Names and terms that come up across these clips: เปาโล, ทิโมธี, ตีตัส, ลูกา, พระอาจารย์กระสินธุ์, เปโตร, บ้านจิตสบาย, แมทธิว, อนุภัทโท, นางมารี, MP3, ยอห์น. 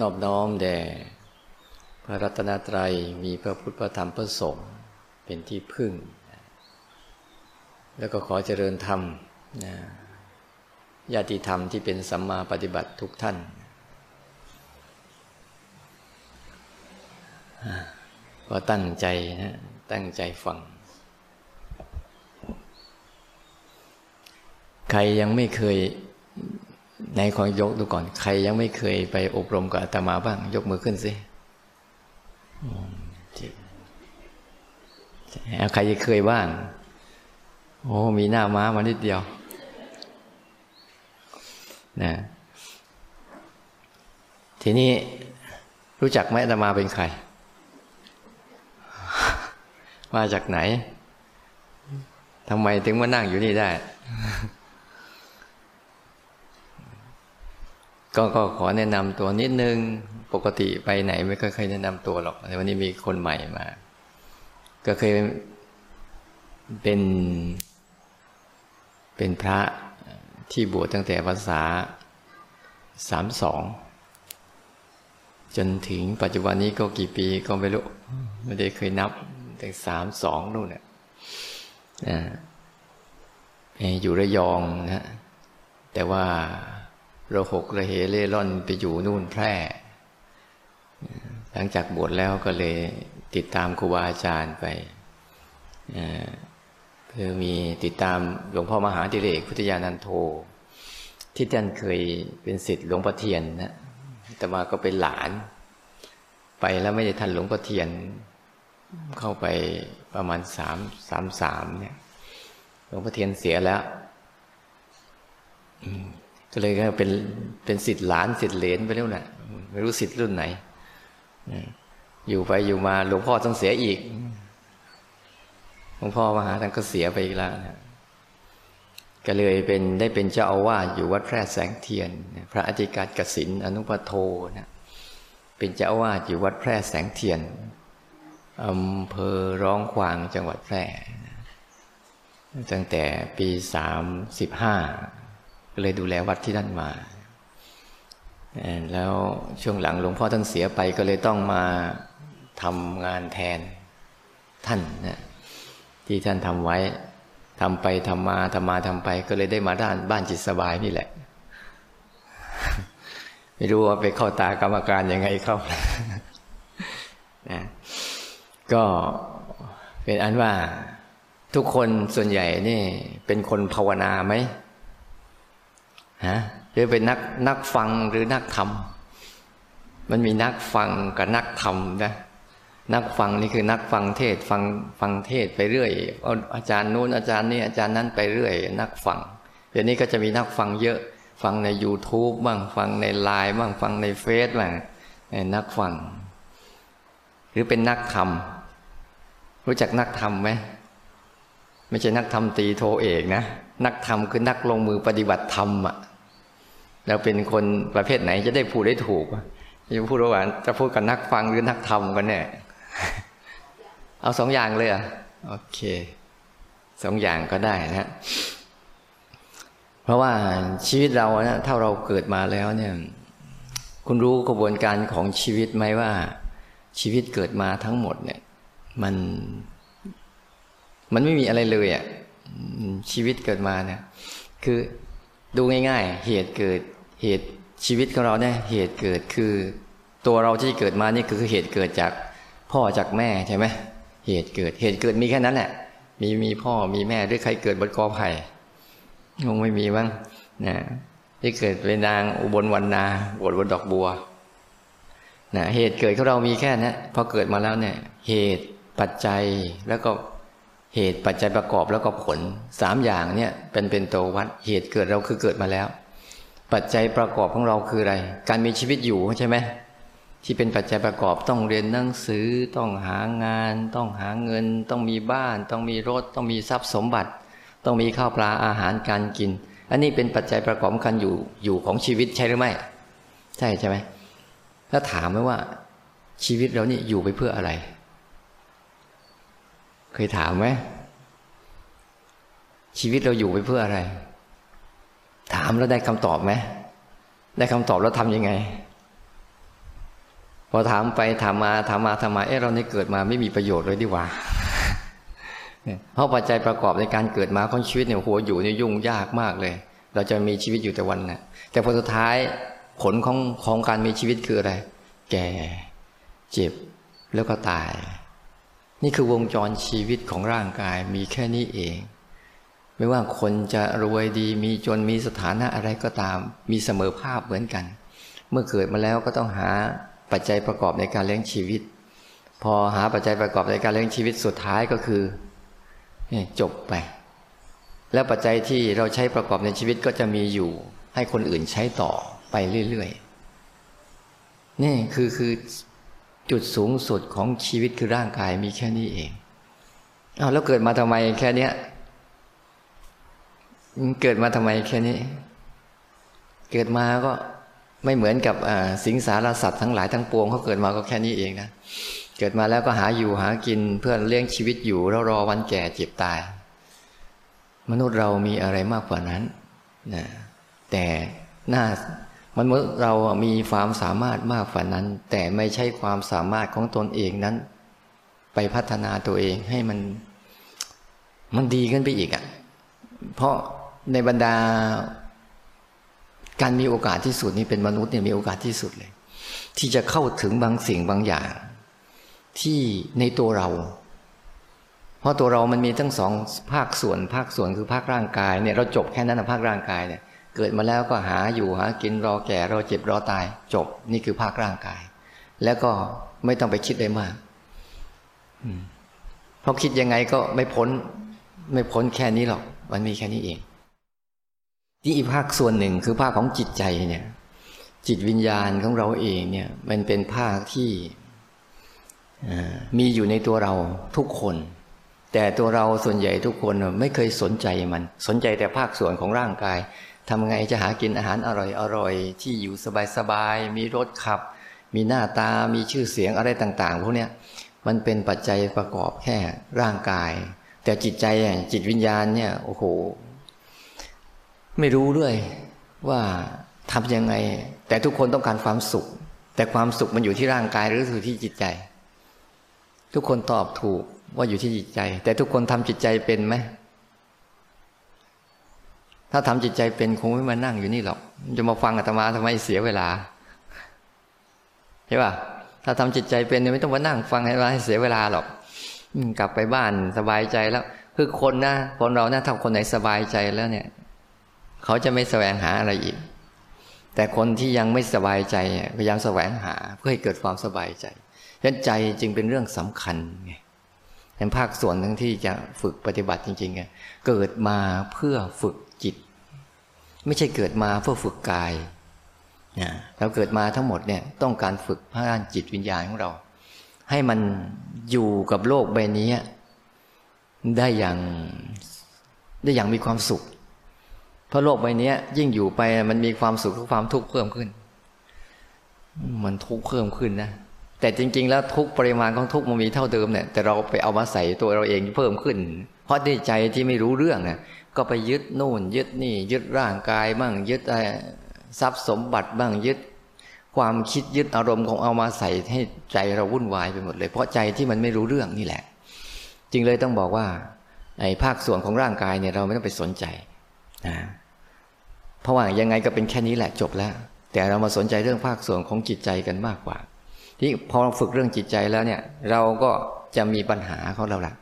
นอบน้อมแด่พระรัตนตรัยมีพระพุทธพระธรรมพระสงฆ์เป็นที่พึ่งแล้วก็ขอเจริญธรรมญาติธรรมที่เป็นสัมมาปฏิบัติทุกท่านก็ตั้งใจนะตั้งใจฟังใครยังไม่เคยในขอยกดูก่อนใครยังไม่เคยไปอบรมกับอาตมาบ้างยกมือขึ้นสิใครจะเคยบ้างโอ้มีหน้าม้ามานิดเดียวนะทีนี้รู้จักไหมอาตมาเป็นใครมาจากไหนทำไมถึงมานั่งอยู่นี่ได้ ก็ขอแนะนำตัวนิดนึงปกติไปไหนไม่เคยแนะนำตัวหรอกแต่วันนี้มีคนใหม่มาก็เคยเป็นพระที่บวชตั้งแต่พรรษา32จนถึงปัจจุบันนี้ก็กี่ปีก็ไม่รู้ไม่ได้เคยนับแต่32นู่นน่ะอยู่ระยองนะแต่ว่าระหกระเหเร่ร่อนไปอยู่นู่นแพร่หลังจากบวชแล้วก็เลยติดตามครูบาอาจารย์ไปคือมีติดตามหลวงพ่อมหาดิเรกพุทธญาณันโธที่ท่านเคยเป็นศิษย์หลวงพ่อเทียนนะแต่มาก็เป็นหลานไปแล้วไม่ได้ทันหลวงพ่อเทียนเข้าไปประมาณ333เนี่ยหลวงพ่อเทียนเสียแล้วก็เลยก็เป็นศิษย์หลานศิษย์เหลนไปแล้วแหละไม่รู้ศิษย์รุ่นไหนอยู่ไปอยู่มาหลวงพ่อต้องเสียอีกหลวงพ่อมหาท่านก็เสียไปอีกแล้วนะก็เลยได้เป็นเจ้าอาวาสอยู่วัดแพร่แสงเทียนพระอธิการกสิณอนุปโทนะเป็นเจ้าอาวาสอยู่วัดแพร่แสงเทียนอำเภอร้องขวางจังหวัดแพร่ตั้งแต่ปี35ก็เลยดูแลวัดที่นั่นมาแล้วช่วงหลังหลวงพ่อท่านเสียไปก็เลยต้องมาทำงานแทนท่านนะที่ท่านทำไว้ทำไปทำมาทำไปก็เลยได้มาด้านบ้านจิตสบายนี่แหละไม่รู้ว่าไปเข้าตากรรมการยังไงเข้านะก็เป็นอันว่าทุกคนส่วนใหญ่นี่เป็นคนภาวนาไหมฮะหรือเป็นนักฟังหรือนักธรรมมันมีนักฟังกับนักธรรมนะนักฟังนี่คือนักฟังเทศฟังเทศไปเรื่อยอาจารย์นู้นอาจารย์นี่อาจารย์นั้นไปเรื่อยนักฟังเดี๋ยวนี้ก็จะมีนักฟังเยอะฟังใน YouTube บ้างฟังใน LINE บ้างฟังในเฟซบ้างนักฟังหรือเป็นนักธรรมรู้จักนักธรรมไหมไม่ใช่นักธรรมตีโทเอกนะนักธรรมคือนักลงมือปฏิบัติธรรมอ่ะเราเป็นคนประเภทไหนจะได้พูดได้ถูกจะพูดว่าจะพูดกับนักฟังหรือนักธรรมกันเนี่ยเอาสองอย่างเลยอ่ะโอเคสองอย่างก็ได้นะเพราะว่าชีวิตเราเนี่ยถ้าเราเกิดมาแล้วเนี่ยคุณรู้กระบวนการของชีวิตไหมว่าชีวิตเกิดมาทั้งหมดเนี่ยมันไม่มีอะไรเลยอ่ะชีวิตเกิดมาเนี่ยคือดูง่ายๆเหตุเกิดเหตุชีวิตของเราเนี่ยเหตุเกิดคือตัวเราที่เกิดมานี่คือเหตุเกิดจากพ่อจากแม่ใช่ไหมเหตุเกิดมีแค่นั้นแหละมีพ่อมีแม่หรือใครเกิดบนกอไผ่คงไม่มีบ้างนะที่เกิดเป็นนางอุบลวรรณาบวชบนดอกบัวนะเหตุเกิดของเรามีแค่นั้นพอเกิดมาแล้วเนี่ยเหตุปัจจัยแล้วก็เหตุปัจจัยประกอบแล้วก็ผล3อย่างเนี่ยเป็นตัววัดเหตุเกิดเราคือเกิดมาแล้วปัจจัยประกอบของเราคืออะไรการมีชีวิตอยู่ใช่ไหมที่เป็นปัจจัยประกอบต้องเรียนหนังสือต้องหางานต้องหาเงินต้องมีบ้านต้องมีรถต้องมีทรัพย์สมบัติต้องมีข้าวปลาอาหารการกินอันนี้เป็นปัจจัยประกอบการอยู่ของชีวิตใช่หรือไม่ใช่ใช่ไหมแล้วถามไหมว่าชีวิตเรานี่อยู่ไปเพื่ออะไรเคยถามไหมชีวิตเราอยู่ไปเพื่ออะไรถามแล้วได้คำตอบไหมได้คำตอบแล้วทำยังไง พอถามไปถามมาถามมาถามมาเราในเกิดมาไม่มีประโยชน์เลยดีกว่าเพราะปัจจัยประกอบในการเกิดมาของชีวิตเนี่ยหัวอยู่เนี่ยยุ่งยากมากเลยเราจะมีชีวิตอยู่แต่วันน่ะแต่พอสุดท้ายผลของการมีชีวิตคืออะไรแก่เจ็บแล้วก็ตายนี่คือวงจรชีวิตของร่างกายมีแค่นี้เองไม่ว่าคนจะรวยดีมีจนมีสถานะอะไรก็ตามมีเสมอภาพเหมือนกันเมื่อเกิดมาแล้วก็ต้องหาปัจจัยประกอบในการเลี้ยงชีวิตพอหาปัจจัยประกอบในการเลี้ยงชีวิตสุดท้ายก็คือจบไปแล้วปัจจัยที่เราใช้ประกอบในชีวิตก็จะมีอยู่ให้คนอื่นใช้ต่อไปเรื่อยๆนี่คือจุดสูงสุดของชีวิตคือร่างกายมีแค่นี้เองอ้าวแล้วเกิดมาทำไมแค่เนี้ยเกิดมาทำไมแค่นี้เกิดมาก็ไม่เหมือนกับสิงสารสัตว์ทั้งหลายทั้งปวงเขาเกิดมาก็แค่นี้เองนะเกิดมาแล้วก็หาอยู่หากินเพื่อเลี้ยงชีวิตอยู่แล้วรอวันแก่เจ็บตายมนุษย์เรามีอะไรมากกว่านั้นนะแต่มนุษย์เรามีความสามารถมากกว่านั้นแต่ไม่ใช่ความสามารถของตนเองนั้นไปพัฒนาตัวเองให้มันดีขึ้นไปอีกอ่ะเพราะในบรรดาการมีโอกาสที่สุดนี่เป็นมนุษย์เนี่ยมีโอกาสที่สุดเลยที่จะเข้าถึงบางสิ่งบางอย่างที่ในตัวเราเพราะตัวเรามันมีทั้งสองภาคส่วนคือภาคร่างกายเนี่ยเราจบแค่นั้นนะภาคร่างกายเนี่ยเกิดมาแล้วก็หาอยู่หากินรอแก่รอเจ็บรอตายจบนี่คือภาคร่างกายแล้วก็ไม่ต้องไปคิดอะไรมากเพราะคิดยังไงก็ไม่พ้นแค่นี้หรอกมันมีแค่นี้เองที่อีกภาคส่วนหนึ่งคือภาคของจิตใจเนี่ยจิตวิญญาณของเราเองเนี่ยมันเป็นภาคที่มีอยู่ในตัวเราทุกคนแต่ตัวเราส่วนใหญ่ทุกคนไม่เคยสนใจมันสนใจแต่ภาคส่วนของร่างกายทำไงจะหากินอาหารอร่อยที่อยู่สบายๆมีรถขับมีหน้าตามีชื่อเสียงอะไรต่างๆพวกเนี้ยมันเป็นปัจจัยประกอบแค่ร่างกายแต่จิตใจจิตวิญญาณเนี่ยโอ้โหไม่รู้ด้วยว่าทำยังไงแต่ทุกคนต้องการความสุขแต่ความสุขมันอยู่ที่ร่างกายหรืออยู่ที่จิตใจทุกคนตอบถูกว่าอยู่ที่จิตใจแต่ทุกคนทำจิตใจเป็นไหมถ้าทำจิตใจเป็นคงไม่มานั่งอยู่นี่หรอกจะมาฟังอาตมาทำไมเสียเวลาใช่ป่ะถ้าทำจิตใจเป็นไม่ต้องมานั่งฟังอะไรเสียเวลาหรอกกลับไปบ้านสบายใจแล้วคือคนเราถ้าคนไหนสบายใจแล้วเนี่ยเขาจะไม่แสวงหาอะไรอีกแต่คนที่ยังไม่สบายใจพยายามแสวงหาเพื่อให้เกิดความสบายใจดังนั้นใจจึงเป็นเรื่องสำคัญไงเป็นภาคส่วนทั้งที่จะฝึกปฏิบัติจริงๆไงเกิดมาเพื่อฝึกจิตไม่ใช่เกิดมาเพื่อฝึกกายนะเราเกิดมาทั้งหมดเนี่ยต้องการฝึกพลังจิตวิญญาณของเราให้มันอยู่กับโลกใบนี้ได้อย่างมีความสุขเพราะโลกใบนี้ยิ่งอยู่ไปมันมีความสุขกับความทุกข์เพิ่มขึ้นมันทุกข์เพิ่มขึ้นนะแต่จริงๆแล้วทุกปริมาณของทุกมันมีเท่าเดิมเนี่ยแต่เราไปเอามาใส่ตัวเราเองเพิ่มขึ้นเพราะใจที่ไม่รู้เรื่องเนี่ยก็ไปยึดโน่นยึดนี่ยึดร่างกายบ้างยึดทรัพย์สมบัติบ้างยึดความคิดยึดอารมณ์ของเอามาใส่ให้ใจเราวุ่นวายไปหมดเลยเพราะใจที่มันไม่รู้เรื่องนี่แหละจึงเลยต้องบอกว่าไอ้ภาคส่วนของร่างกายเนี่ยเราไม่ต้องไปสนใจนะเพราะว่ายังไงก็เป็นแค่นี้แหละจบแล้วแต่เรามาสนใจเรื่องภาคส่วนของจิตใจกันมากกว่าที่พอฝึกเรื่องจิตใจแล้วเนี่ยเราก็จะมีปัญหาของเราละ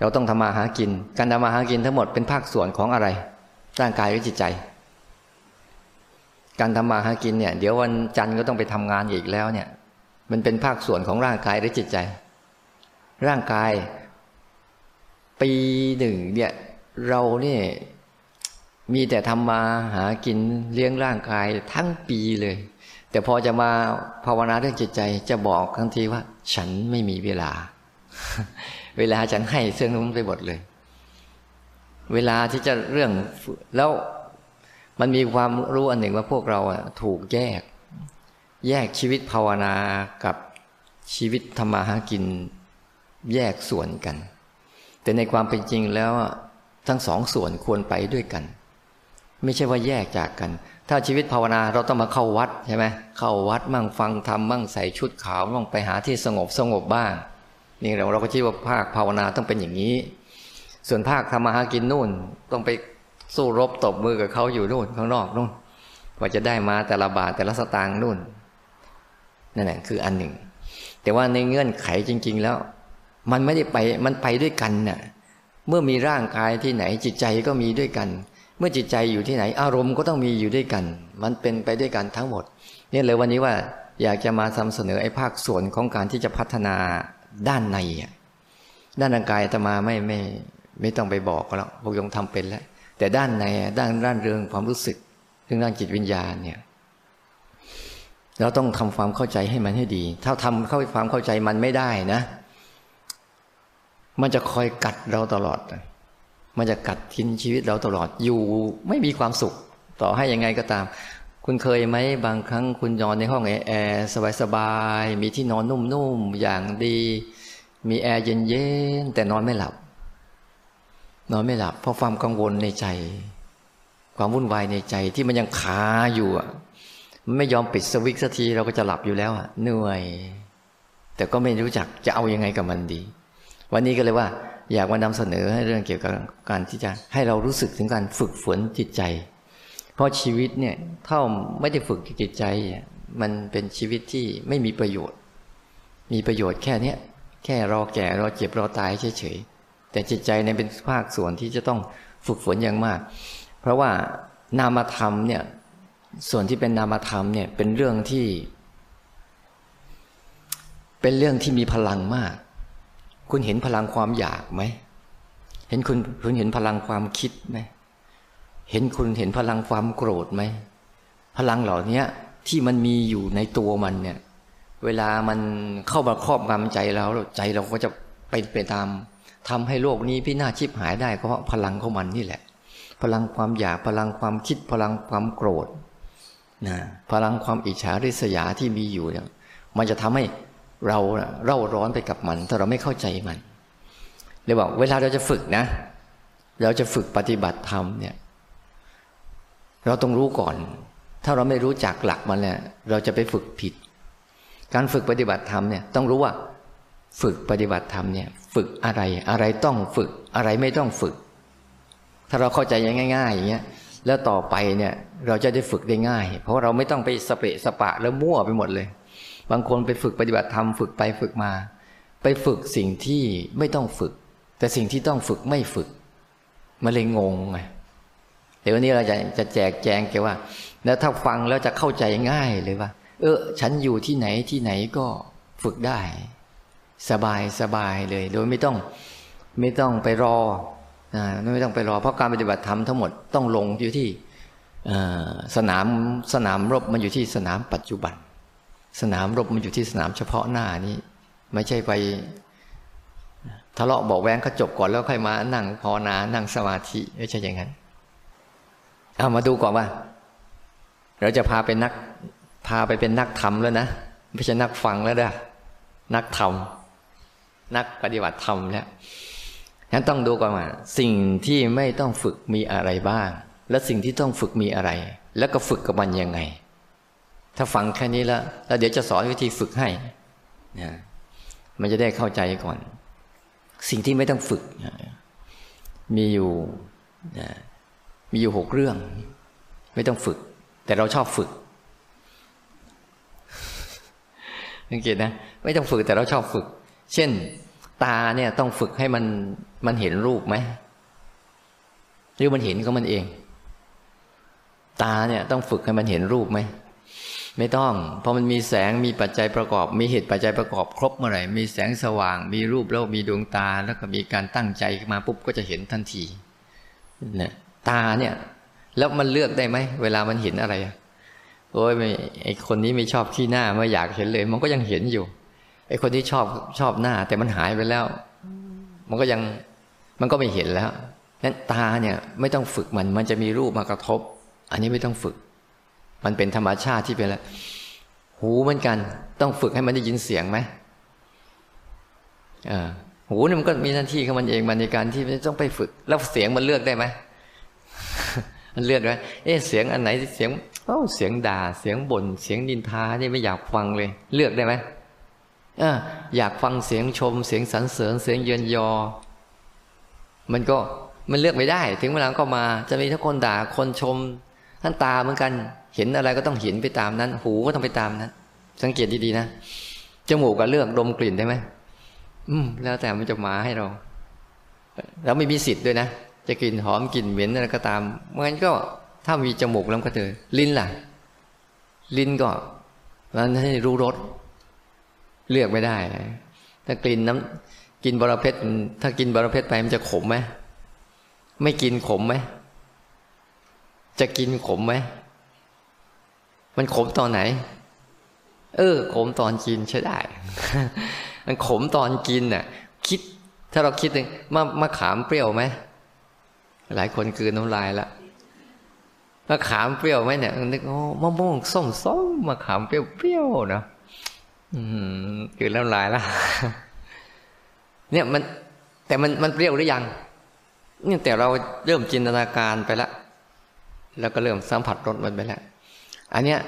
เราต้องทำมาหากินการทำมาหากินทั้งหมดเป็นภาคส่วนของอะไรร่างกายหรือจิตใจการทำมาหากินเนี่ยเดี๋ยววันจันทร์ก็ต้องไปทำงานอีกแล้วเนี่ยมันเป็นภาคส่วนของร่างกายหรือจิตใจร่างกายปีหนึ่งเนี่ยเราเนี่ยมีแต่ทำมาหากินเลี้ยงร่างกายทั้งปีเลยแต่พอจะมาภาวนาเรื่องจิตใจจะบอกทันทีว่าฉันไม่มีเวลาเวลาฉันให้เสื่องนุ่มไปหมดเลยเวลาที่จะเรื่องแล้วมันมีความรู้อันหนึ่งว่าพวกเราถูกแยกชีวิตภาวนากับชีวิตทำมาหากินแยกส่วนกันแต่ในความเป็นจริงแล้วทั้งสองส่วนควรไปด้วยกัน ไม่ใช่ว่าแยกจากกันถ้าชีวิตภาวนาเราต้องมาเข้าวัดใช่ไหมเข้าวัดมั่งฟังธรรมมั่งใส่ชุดขาวมั่งไปหาที่สงบบ้างนี่เราก็คิดว่าภาคภาวนาต้องเป็นอย่างนี้ส่วนภาคทำมาหากินนู่นต้องไปสู้รบตบมือกับเขาอยู่นู่นข้างนอกนู่นกว่าจะได้มาแต่ละบาทแต่ละสตางค์นู่นนั่นแหละคืออันหนึ่งแต่ว่าในเงื่อนไขจริงๆแล้วมันไม่ได้ไปมันไปด้วยกันน่ะเมื่อมีร่างกายที่ไหนจิตใจก็มีด้วยกันเมื่อจิตใจอยู่ที่ไหนอารมณ์ก็ต้องมีอยู่ด้วยกันมันเป็นไปด้วยกันทั้งหมดเนี่ยเลยวันนี้ว่าอยากจะมานำเสนอไอ้ภาคส่วนของการที่จะพัฒนาด้านในด้านร่างกายอาตมาไม่ต้องไปบอกก็แล้วพวกยงทำเป็นแล้วแต่ด้านในด้านเรื่องความรู้สึกเรื่องด้านจิตวิญญาณเนี่ยเราต้องทำความเข้าใจให้มันให้ดีถ้าทำความเข้าใจมันไม่ได้นะมันจะคอยกัดเราตลอดมันจะกัดกินชีวิตเราตลอดอยู่ไม่มีความสุขต่อให้ยังไงก็ตามคุณเคยไหมบางครั้งคุณนอนในห้องแอร์สบายๆมีที่นอนนุ่มๆอย่างดีมีแอร์เย็นๆแต่นอนไม่หลับเพราะความกังวลในใจความวุ่นวายในใจที่มันยังคาอยู่มันไม่ยอมปิดสวิตช์สักทีเราก็จะหลับอยู่แล้วเหนื่อยแต่ก็ไม่รู้จักจะเอายังไงกับมันดีวันนี้ก็เลยว่าอยากมานำเสนอให้เรื่องเกี่ยวกับการที่จะให้เรารู้สึกถึงการฝึกฝนจิตใจเพราะชีวิตเนี่ยถ้าไม่ได้ฝึกจิตใจมันเป็นชีวิตที่ไม่มีประโยชน์มีประโยชน์แค่นี้แค่รอแก่รอเจ็บรอตายเฉยๆแต่จิตใจเนี่ยเป็นภาคส่วนที่จะต้องฝึกฝนอย่างมากเพราะว่านามธรรมเนี่ยส่วนที่เป็นนามธรรมเนี่ยเป็นเรื่องที่มีพลังมากคุณเห็นพลังความอยากไหมเห็นคุณเห็นพลังความคิดไหมเห็นคุณเห็นพลังความโกรธไหมพลังเหล่านี้ที่มันมีอยู่ในตัวมันเนี่ยเวลามันเข้ามาครอบงำใจเราใจเราก็จะไปตามทำให้โลกนี้พินาศชิบหายได้เพราะพลังของมันนี่แหละพลังความอยากพลังความคิดพลังความโกรธนะพลังความอิจฉาริษยาที่มีอยู่เนี่ยมันจะทำให้เราเร่าร้อนไปกับมันถ้าเราไม่เข้าใจมันเลยบอกเวลาเราจะฝึกนะเราจะฝึกปฏิบัติธรรมเนี่ยเราต้องรู้ก่อนถ้าเราไม่รู้จักหลักมันเนี่ยเราจะไปฝึกผิดการฝึกปฏิบัติธรรมเนี่ยต้องรู้ว่าฝึกปฏิบัติธรรมเนี่ยฝึกอะไรต้องฝึกอะไรไม่ต้องฝึกถ้าเราเข้าใจง่ายๆอย่างเงี้ยแล้วต่อไปเนี่ยเราจะได้ฝึกได้ง่ายเพราะเราไม่ต้องไปสเปะสปะแล้วมั่วไปหมดเลยบางคนไปฝึกปฏิบัติธรรมฝึกไปฝึกมาไปฝึกสิ่งที่ไม่ต้องฝึกแต่สิ่งที่ต้องฝึกไม่ฝึกมันเลยงงไงเดี๋ยววันนี้เราจะแจกแจงแกว่าแล้วถ้าฟังแล้วจะเข้าใจง่ายเลยว่าฉันอยู่ที่ไหนที่ไหนก็ฝึกได้สบายเลยโดยไม่ต้องไปรอไม่ต้องไปรอเพราะการปฏิบัติธรรมทั้งหมดต้องลงอยู่ที่สนามรบมันอยู่ที่สนามปัจจุบันสนามรบมันอยู่ที่สนามเฉพาะหน้านี้ไม่ใช่ไปทะเลาะเบาะแว้งก็จบก่อนแล้วค่อยมานั่งภาวนานั่งสมาธิไม่ใช่อย่างนั้นเอามาดูก่อนว่าเราจะพาไปเป็นนักธรรมแล้วนะไม่ใช่นักฟังแล้วนะนักธรรมนักปฏิบัติธรรมแล้วงั้นต้องดูก่อนว่าสิ่งที่ไม่ต้องฝึกมีอะไรบ้างและสิ่งที่ต้องฝึกมีอะไรแล้วก็ฝึกกับมันยังไงถ้าฟังแค่นี้แล้วเดี๋ยวจะสอนวิธีฝึกให้นะมันจะได้เข้าใจก่อนสิ่งที่ไม่ต้องฝึกมีอยู่6เรื่องไม่ต้องฝึกแต่เราชอบฝึกสังเกตนะไม่ต้องฝึกแต่เราชอบฝึกเช่นตาเนี่ยต้องฝึกให้มันเห็นรูปไหมหรือมันเห็นของมันเองตาเนี่ยต้องฝึกให้มันเห็นรูปไหมไม่ต้องเพราะมันมีแสงมีปัจจัยประกอบมีเหตุปัจจัยประกอบครบเมื่อไหร่มีแสงสว่างมีรูปแล้วมีดวงตาแล้วก็มีการตั้งใจมาปุ๊บก็จะเห็นทันทีนะตาเนี่ยแล้วมันเลือกได้ไหมเวลามันเห็นอะไรโอ้ยไอคนนี้ไม่ชอบขี้หน้าไม่อยากเห็นเลยมันก็ยังเห็นอยู่ไอคนที่ชอบหน้าแต่มันหายไปแล้วมันก็ไม่เห็นแล้วนั้นตาเนี่ยไม่ต้องฝึกมันจะมีรูปมากระทบอันนี้ไม่ต้องฝึกมันเป็นธรรมชาติที่เป็นแล้วหูเหมือนกันต้องฝึกให้มันได้ยินเสียงไหมหูนี่มันก็มีหน้าที่ของมันเองมันในการที่ต้องไปฝึกแล้วเสียงมันเลือกได้ไหม เลื่อนไว้เสียงอันไหนเสียงเสียงด่าเสียงบ่นเสียงดินทานี่ไม่อยากฟังเลยเลือกได้ไหมอยากฟังเสียงชมเสียงสรรเสริญเสียงเยินยอมันเลือกไม่ได้ถึงเวลาก็มาจะมีทั้งคนด่าคนชมทั้งตาเหมือนกันเห็นอะไรก็ต้องเห็นไปตามนั้นหูก็ต้องไปตามนั้นสังเกตดีๆนะจมูกก็เลือกดมกลิ่นได้ไหมแล้วแต่มันจะมาให้เราแล้วไม่มีสิทธิ์ด้วยนะจะกลิ่นหอมกลิ่นเหม็นอะไรก็ตามเมื่อนั้นก็ถ้ามีจมูกแล้วก็เจอลิ้นล่ะลิ้นก็แล้วให้รู้รสเลือกไม่ได้ถ้ากลิ่นน้ำกินบรเพชรถ้ากินบรเพชรไปมันจะขมไหมไม่กินขมไหมจะกินขมไหมมันขมตอนไหนขมตอนกินใช่ได้ มันขมตอนกินน่ะคิดถ้าเราคิดนึงมะขามเปรี้ยวไหมหลายคนกลืนน้ำลายละมะขามเปรี้ยวไหมเนี่ยนึกมะม่วงส้มมะขามเปรี้ยวๆนะกลืนน้ำลายละ เนี่ยมันแต่มันเปรี้ยวหรือยังเนี่ยแต่เราเริ่มจินตนาการไปละแล้วก็เริ่มสัมผัสรสมันไปแล้วอันเนี้ย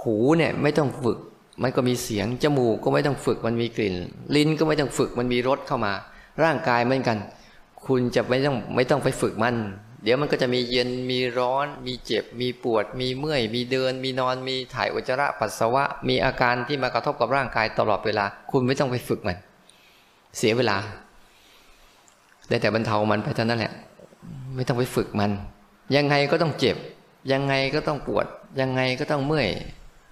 หูเนี่ยไม่ต้องฝึกมันก็มีเสียงจมูกก็ไม่ต้องฝึกมันมีกลิ่นลิ้นก็ไม่ต้องฝึกมันมีรสเข้ามาร่างกายเหมือนกันคุณจะไม่ต้องไปฝึกมันเดี๋ยวมันก็จะมีเย็นมีร้อนมีเจ็บมีปวดมีเมื่อยมีเดินมีนอนมีถ่ายอุจจาระปัสสาวะมีอาการที่มากระทบกับร่างกายตลอดเวลาคุณไม่ต้องไปฝึกมันเสียเวลาได้แต่บรรเทามันไปเท่านั้นแหละไม่ต้องไปฝึกมันยังไงก็ต้องเจ็บยังไงก็ต้องปวดยังไงก็ต้องเมื่อย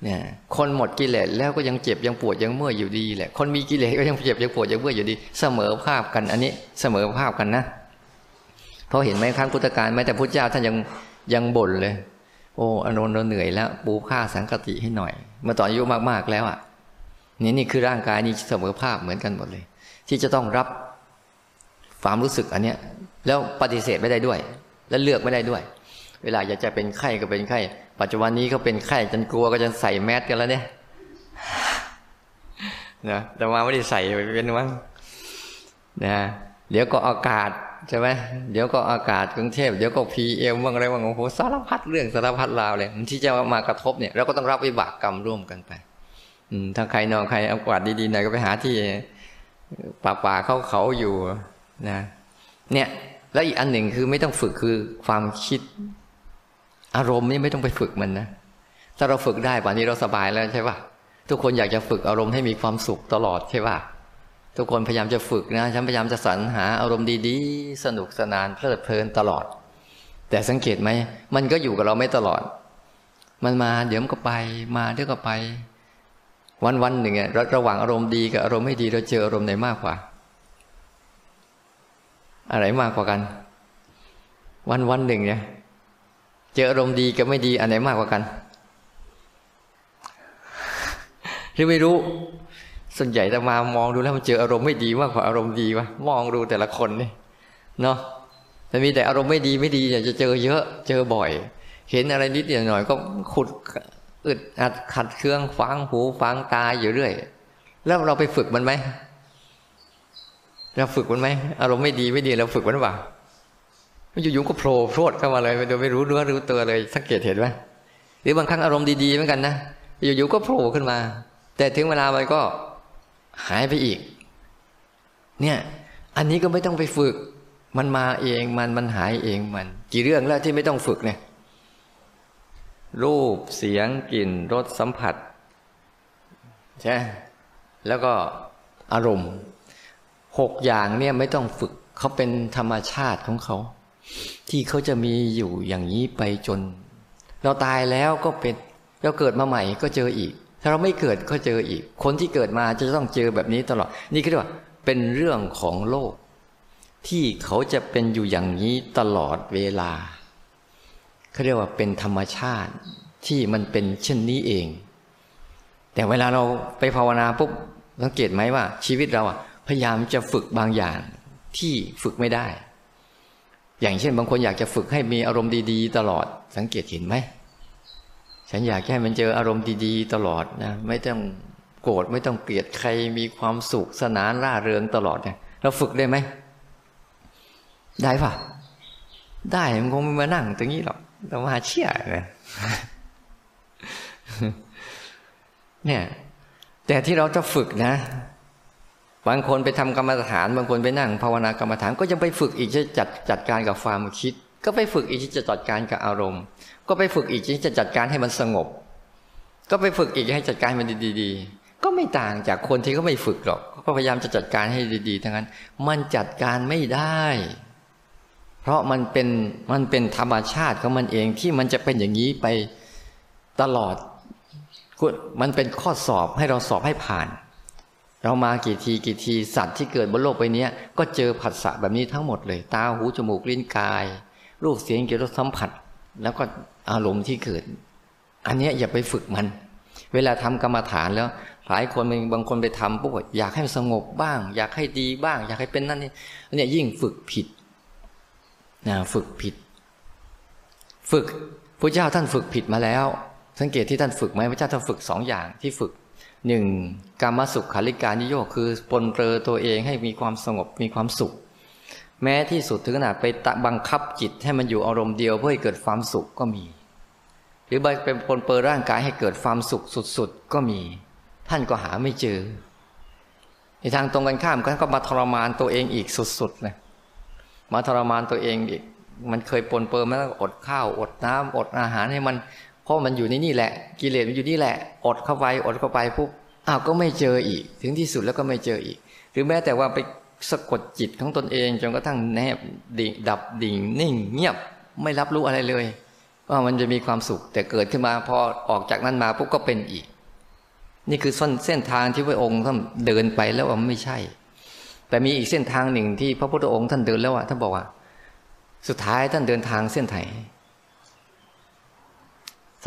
เนี่ยคนหมดกิเลสแล้วก็ยังเจ็บยังปวดยังเมื่อยอยู่ดีแหละคนมีกิเลสก็ยังเจ็บยังปวดยังเมื่อยอยู่ดีเสมอภาพกันอันนี้เสมอภาพกันนะเพราะเห็นไหมครั้งพุทธกาลแม้แต่พุทธเจ้าท่านยังบ่นเลยอานนท์เราเหนื่อยแล้วปูผ้าสังกติให้หน่อยเมื่อตอนอายุมากๆแล้วอ่ะนี่คือร่างกายนี่เสมอภาพเหมือนกันหมดเลยที่จะต้องรับความรู้สึกอันเนี้ยแล้วปฏิเสธไม่ได้ด้วยและเลือกไม่ได้ด้วยเวลาอยากจะเป็นไข้ก็เป็นไข้ปัจจุบันนี้ก็เป็นไข้จนกลัวก็จนใส่แมสกันแล้วเนี่ยนะแต่มาไม่ได้ใส่เป็นมั้งนะเดี๋ยวก็อากาศใช่ไหมเดี๋ยวก็อากาศกรุงเทพเดี๋ยวก็PMบางอะไรบางสารพัดเรื่องสารพัดราวเลยที่จะมากระทบเนี่ยเราก็ต้องรับวิบากกรรมร่วมกันไปถ้าใครนอนใครอากาศดีๆหน่อยก็ไปหาที่ป่าเขาอยู่นะเนี่ยแล้วอีกอันหนึ่งคือไม่ต้องฝึกคือความคิดอารมณ์นี่ไม่ต้องไปฝึกมันนะถ้าเราฝึกได้ป่านนี้เราสบายแล้วใช่ป่ะทุกคนอยากจะฝึกอารมณ์ให้มีความสุขตลอดใช่ป่ะทุกคนพยายามจะฝึกนะฉันพยายามจะสรรหาอารมณ์ดีๆสนุกสนานเพลิดเพลินตลอดแต่สังเกตไหมมันก็อยู่กับเราไม่ตลอดมันมาเดี๋ยวมันก็ไปมาเดี๋ยวก็ไปวันๆหนึ่งเนี่ยระหว่างอารมณ์ดีกับอารมณ์ไม่ดีเราเจออารมณ์ไหนมากกว่าอะไรมากกว่ากันวันหนึ่งเนี่ยเจออารมณ์ดีกับไม่ดีอันไหนมากกว่ากันหรือไม่รู้ส่วนใหญ่แต่มามองดูแล้วมันเจออารมณ์ไม่ดีมากกว่าอารมณ์ดีวะมองดูแต่ละคนนี่เนาะแต่มีแต่อารมณ์ไม่ดีเนี่ยจะเจอเยอะเจอบ่อยเห็นอะไรนิดหน่อยก็ขุดอึดอัดขัดเคืองฟังหูฟังตาอยู่เรื่อยแล้วเราไปฝึกมันไหมเราฝึกมันไหมอารมณ์ไม่ดีเราฝึกมันหรือเปล่ามันอยู่ๆก็โผล่พรวดเข้ามาเลยโดยไม่รู้เนื้อรู้ตัวเลยสังเกตเห็นไหมหรือบางครั้งอารมณ์ดีๆเหมือนกันนะอยู่ๆก็โผล่ขึ้นมาแต่ถึงเวลามันก็หายไปอีกเนี่ยอันนี้ก็ไม่ต้องไปฝึกมันมาเองมันหายเองมันกี่เรื่องแล้วที่ไม่ต้องฝึกเนี่ยรูปเสียงกลิ่นรสสัมผัสใช่แล้วก็อารมณ์6อย่างเนี่ยไม่ต้องฝึกเขาเป็นธรรมชาติของเขาที่เขาจะมีอยู่อย่างนี้ไปจนเราตายแล้วก็เป็นเราเกิดมาใหม่ก็เจออีกถ้าเราไม่เกิดก็เจออีกคนที่เกิดมาจะต้องเจอแบบนี้ตลอดนี่คือว่าเป็นเรื่องของโลกที่เขาจะเป็นอยู่อย่างนี้ตลอดเวลาเขาเรียกว่าเป็นธรรมชาติที่มันเป็นเช่นนี้เองแต่เวลาเราไปภาวนาปุ๊บสังเกตไหมว่าชีวิตเราพยายามจะฝึกบางอย่างที่ฝึกไม่ได้อย่างเช่นบางคนอยากจะฝึกให้มีอารมณ์ดีๆตลอดสังเกตเห็นไหมฉันอยากให้มันเจออารมณ์ดีๆตลอดนะไม่ต้องโกรธไม่ต้องเกลียดใครมีความสุขสนานร่าเริงตลอดเนี่ยเราฝึกได้ไหมได้ป่ะได้มันคงไม่มานั่งตรงนี้หรอก อาตมาเชื่อนะเนี่ยแต่ที่เราจะฝึกนะบางคนไปทำกรรมฐานบางคนไปนั่งภาวนากรรมฐานก็ยังไปฝึกอีกจะจัดการกับความคิดก็ไปฝึกอีกที่จะจัดการกับอารมณ์ก็ไปฝึกอีกที่จะจัดการให้มันสงบก็ไปฝึกอีกให้จัดการมันดีๆก็ไม่ต่างจากคนที่เขาไม่ฝึกหรอกก็พยายามจะจัดการให้ดีๆทั้งนั้นมันจัดการไม่ได้เพราะมันเป็นธรรมชาติของมันเองที่มันจะเป็นอย่างนี้ไปตลอดมันเป็นข้อสอบให้เราสอบให้ผ่านเรามากี่ทีสัตว์ที่เกิดบนโลกใบนี้ก็เจอผัสสะแบบนี้ทั้งหมดเลยตาหูจมูกลิ้นกายรูปเสียงกลิ่นรสสัมผัสแล้วก็อารมณ์ที่เกิดอันนี้อย่าไปฝึกมันเวลาทำกรรมฐานแล้วหลายคนบางคนไปทำปุ๊บอยากให้สงบบ้างอยากให้ดีบ้างอยากให้เป็นนั่นนี่เนี่ยยิ่งฝึกผิดนะฝึกผิดฝึกพระเจ้าท่านฝึกผิดมาแล้วสังเกตที่ท่านฝึกไหมพระเจ้าท่านฝึกสองอย่างที่ฝึกหนึ่งกามสุขาริการนิโยคคือปนเปลือตัวเองให้มีความสงบมีความสุขแม้ที่สุดถึงขนาดไปบังคับจิตให้มันอยู่อารมณ์เดียวเพื่อให้เกิดความสุขก็มีหรือไปปนเปลือร่างกายให้เกิดความสุขสุดๆก็มีท่านก็หาไม่เจอในทางตรงกันข้ามก็มาทรมานตัวเองอีกสุดๆเลยมาทรมานตัวเองอีกมันเคยปนเปลือมาแล้วอดข้าวอดน้ำอดอาหารให้มันเพราะมันอยู่ในนี่แหละกิเลสมันอยู่นี่แหละอดเข้าไปปุ๊บอ้าวก็ไม่เจออีกถึงที่สุดแล้วก็ไม่เจออีกหรือแม้แต่ว่าไปสะกดจิตของตนเองจนกระทั่งแนบดิ่งดับดิ่งนิ่งเงียบไม่รับรู้อะไรเลยว่ามันจะมีความสุขแต่เกิดขึ้นมาพอออกจากนั้นมาปุ๊บก็เป็นอีกนี่คือเส้นทางที่พระองค์ท่านเดินไปแล้วว่าไม่ใช่แต่มีอีกเส้นทางหนึ่งที่พระพุทธองค์ท่านเดินแล้วว่าท่านบอกว่าสุดท้ายท่านเดินทางเส้นไหน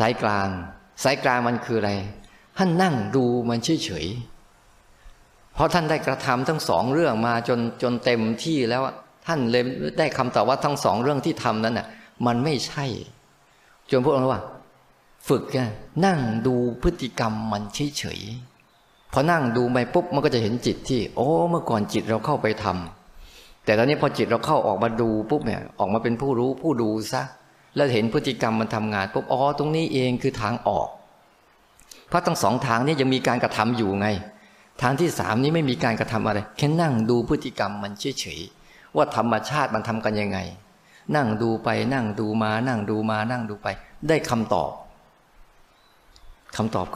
สายกลางมันคืออะไรท่านนั่งดูมันเฉยๆเพราะท่านได้กระทำทั้งสองเรื่องมาจนเต็มที่แล้วท่านเลยได้คำตอบว่าทั้งสองเรื่องที่ทำนั้นน่ะมันไม่ใช่จนพวกเราว่าฝึกนั่งดูพฤติกรรมมันเฉยๆพอนั่งดูไปปุ๊บมันก็จะเห็นจิตที่โอ้เมื่อก่อนจิตเราเข้าไปทำแต่ตอนนี้พอจิตเราเข้าออกมาดูปุ๊บเนี่ยออกมาเป็นผู้รู้ผู้ดูซะแล้วเห็นพฤติกรรมมันทำงานปุ๊บอ๋อตรงนี้เองคือทางออกเพราะทั้งสองทางนี้ยังมีการกระทำอยู่ไงทางที่สามนี้ไม่มีการกระทำอะไรแค่นั่งดูพฤติกรรมมันเฉยๆว่าธรรมชาติมันทำกันยังไงนั่งดูไปนั่งดูมานั่งดูมานั่งดูไปได้คำตอบ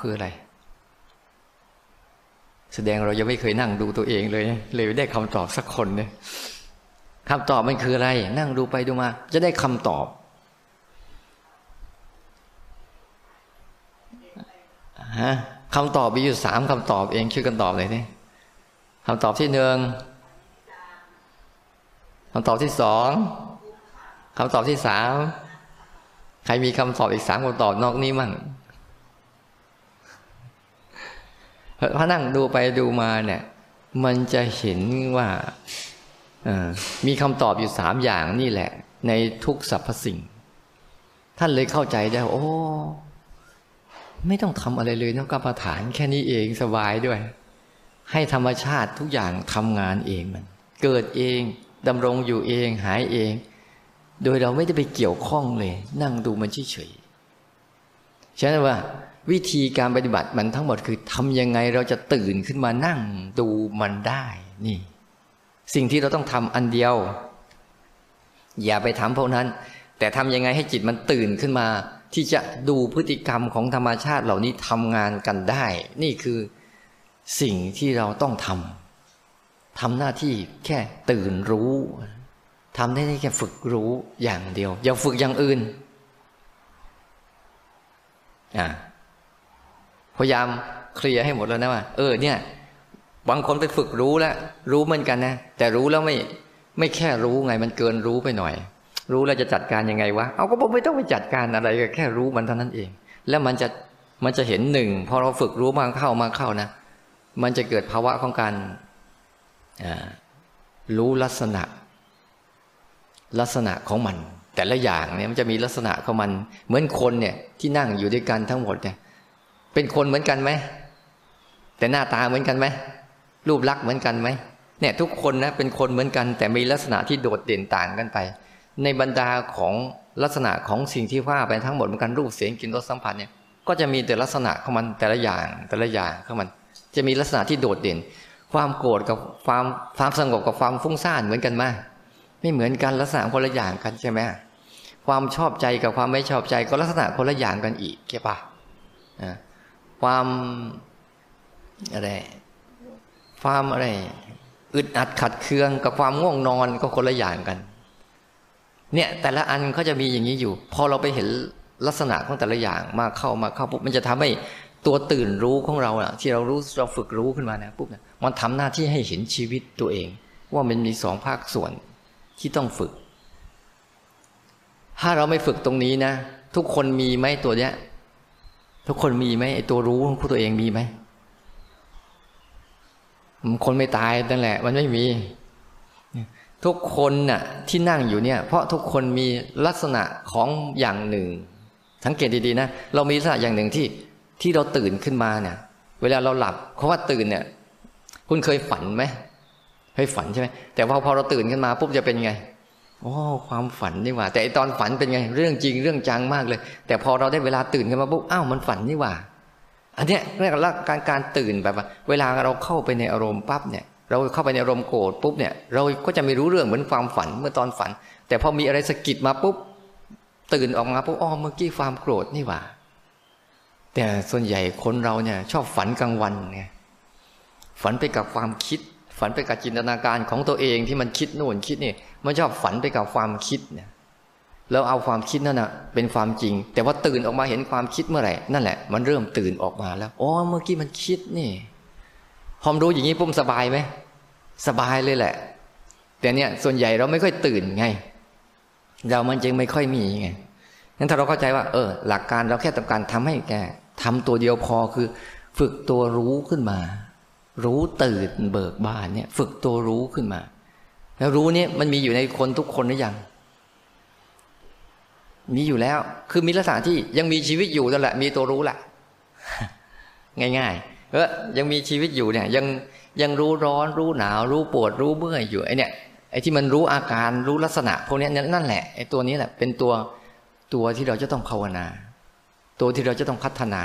คืออะไรแสดงเรายังไม่เคยนั่งดูตัวเองเลยได้คำตอบสักคนเนี่ยคำตอบมันคืออะไรนั่งดูไปดูมาจะได้คำตอบคำตอบมีอยู่สามคำตอบเองช่วยกันตอบเลยนี่คำตอบที่หนึ่งคำตอบที่สองคำตอบที่สามใครมีคำตอบอีกสามคำตอบนอกนี้มั่งพอนั่งดูไปดูมาเนี่ยมันจะเห็นว่ามีคำตอบอยู่สามอย่างนี่แหละในทุกสรรพสิ่งท่านเลยเข้าใจได้โอ้ไม่ต้องทำอะไรเลยนะกรรมฐานแค่นี้เองสบายด้วยให้ธรรมชาติทุกอย่างทำงานเองมันเกิดเองดำรงอยู่เองหายเองโดยเราไม่ได้ไปเกี่ยวข้องเลยนั่งดูมันเฉยๆฉะนั้นว่าวิธีการปฏิบัติมันทั้งหมดคือทำยังไงเราจะตื่นขึ้นมานั่งดูมันได้นี่สิ่งที่เราต้องทำอันเดียวอย่าไปทำพวกนั้นแต่ทำยังไงให้จิตมันตื่นขึ้นมาที่จะดูพฤติกรรมของธรรมชาติเหล่านี้ทำงานกันได้นี่คือสิ่งที่เราต้องทำหน้าที่แค่ตื่นรู้ทำได้แค่ฝึกรู้อย่างเดียวอย่าฝึกอย่างอื่นพยายามเคลียร์ให้หมดแล้วนะว่าเนี่ยบางคนไปฝึกรู้แล้วรู้เหมือนกันนะแต่รู้แล้วไม่แค่รู้ไงมันเกินรู้ไปหน่อยรู้แล้วจะจัดการยังไงวะเอาก็ผมไม่ต้องไปจัดการอะไรก็แค่รู้มันเท่านั้นเองแล้วมันจะเห็นหนึ่งพอเราฝึกรู้มาเข้านะมันจะเกิดภาวะของการรู้ลักษณะของมันแต่ละอย่างเนี่ยมันจะมีลักษณะของมันเหมือนคนเนี่ยที่นั่งอยู่ด้วยกันทั้งหมดเนี่ยเป็นคนเหมือนกันไหมแต่หน้าตาเหมือนกันไหมรูปลักษณ์เหมือนกันไหมเนี่ยทุกคนนะเป็นคนเหมือนกันแต่มีลักษณะที่โดดเด่นต่างกันไปในบรรดาของ ลักษณะของสิ่งที่ว่าไปทั้งหมดเหมือนกันรูปเสียงกลิ่นรสสัมผัสเนี่ยก็จะมีแต่ลักษณะของมันแต่ละอย่างแต่ละอย่างของมันจะมีลักษณะที่โดดเด่นความโกรธกับความสงบกับความฟุ้งซ่านเหมือนกันไหมไม่เหมือนกันลักษณะคนละอย่างกันใช่ไหมความชอบใจกับความไม่ชอบใจก็ลักษณะคนละอย่างกันอีกใช่ปะความอะไรอึดอัดขัดเคืองกับความง่วงนอนก็คนละอย่างกันเนี่ยแต่ละอันเขาจะมีอย่างนี้อยู่พอเราไปเห็นลักษณะของแต่ละอย่างมาเข้าปุ๊บมันจะทำให้ตัวตื่นรู้ของเราอะที่เรารู้เราฝึกรู้ขึ้นมาเนี่ยปุ๊บเนี่ยมันทำหน้าที่ให้เห็นชีวิตตัวเองว่ามันมีสองภาคส่วนที่ต้องฝึกถ้าเราไม่ฝึกตรงนี้นะทุกคนมีไหมตัวเนี้ยทุกคนมีไหมไอ้ตัวรู้ของตัวเองมีไหมคนไม่ตายนั่นแหละมันไม่มีทุกคนน่ะที่นั่งอยู่เนี่ยเพราะทุกคนมีลักษณะของอย่างหนึ่งสังเกตดีๆนะเรามีลักษณะอย่างหนึ่งที่เราตื่นขึ้นมาเนี่ยเวลาเราหลับเพราะว่าตื่นเนี่ยคุณเคยฝันไหมเคยฝันใช่ไหมแต่พอเราตื่นขึ้นมาปุ๊บจะเป็นไงโอ้ความฝันนี่หว่าแต่ตอนฝันเป็นไงเรื่องจริงเรื่องจังมากเลยแต่พอเราได้เวลาตื่นขึ้นมาปุ๊บอ้าวมันฝันนี่หว่าอันเนี้ยเรียกว่าการตื่นแบบว่าเวลาเราเข้าไปในอารมณ์ปั๊บเนี่ยเราเข้าไปในอารมณ์โกรธปุ๊บเนี่ยเราก็จะไม่รู้เรื่องเหมือนความฝันเมื่อตอนฝันแต่พอมีอะไรสะกิดมาปุ๊บตื่นออกมาปุ๊บอ้อเมื่อกี้ความโกรธนี่หว่าแต่ส่วนใหญ่คนเราเนี่ยชอบฝันกลางวันไงฝันไปกับความคิดฝันไปกับจินตนาการของตัวเองที่มันคิดโน่นคิดนี่มันชอบฝันไปกับความคิดเนี่ยแล้วเอาความคิดนั่นนะเป็นความจริงแต่ว่าตื่นออกมาเห็นความคิดเมื่อไหร่นั่นแหละมันเริ่มตื่นออกมาแล้วอ๋อเมื่อกี้มันคิดนี่พอรู้อย่างนี้ปุ๊บสบายไหมสบายเลยแหละแต่เนี่ยส่วนใหญ่เราไม่ค่อยตื่นไงเรามันจึงไม่ค่อยมีไงงั้นถ้าเราเข้าใจว่าหลักการเราแค่ต้องการทำให้แกทำตัวเดียวพอคือฝึกตัวรู้ขึ้นมารู้ตื่นเบิกบานเนี่ยฝึกตัวรู้ขึ้นมาแล้วรู้เนี่ยมันมีอยู่ในคนทุกคนหรือยังมีอยู่แล้วคือมีลักษณะที่ยังมีชีวิตอยู่นั่นแหละมีตัวรู้แหละง่ายๆยังมีชีวิตอยู่เนี่ยยังรู้ร้อนรู้หนาวรู้ปวดรู้เมื่อยอยู่ไอเนี่ยไอที่มันรู้อาการรู้ลักษณะพวกนี้นั่นแหละไอตัวนี้แหละเป็นตัวที่เราจะต้องภาวนาตัวที่เราจะต้องพัฒนา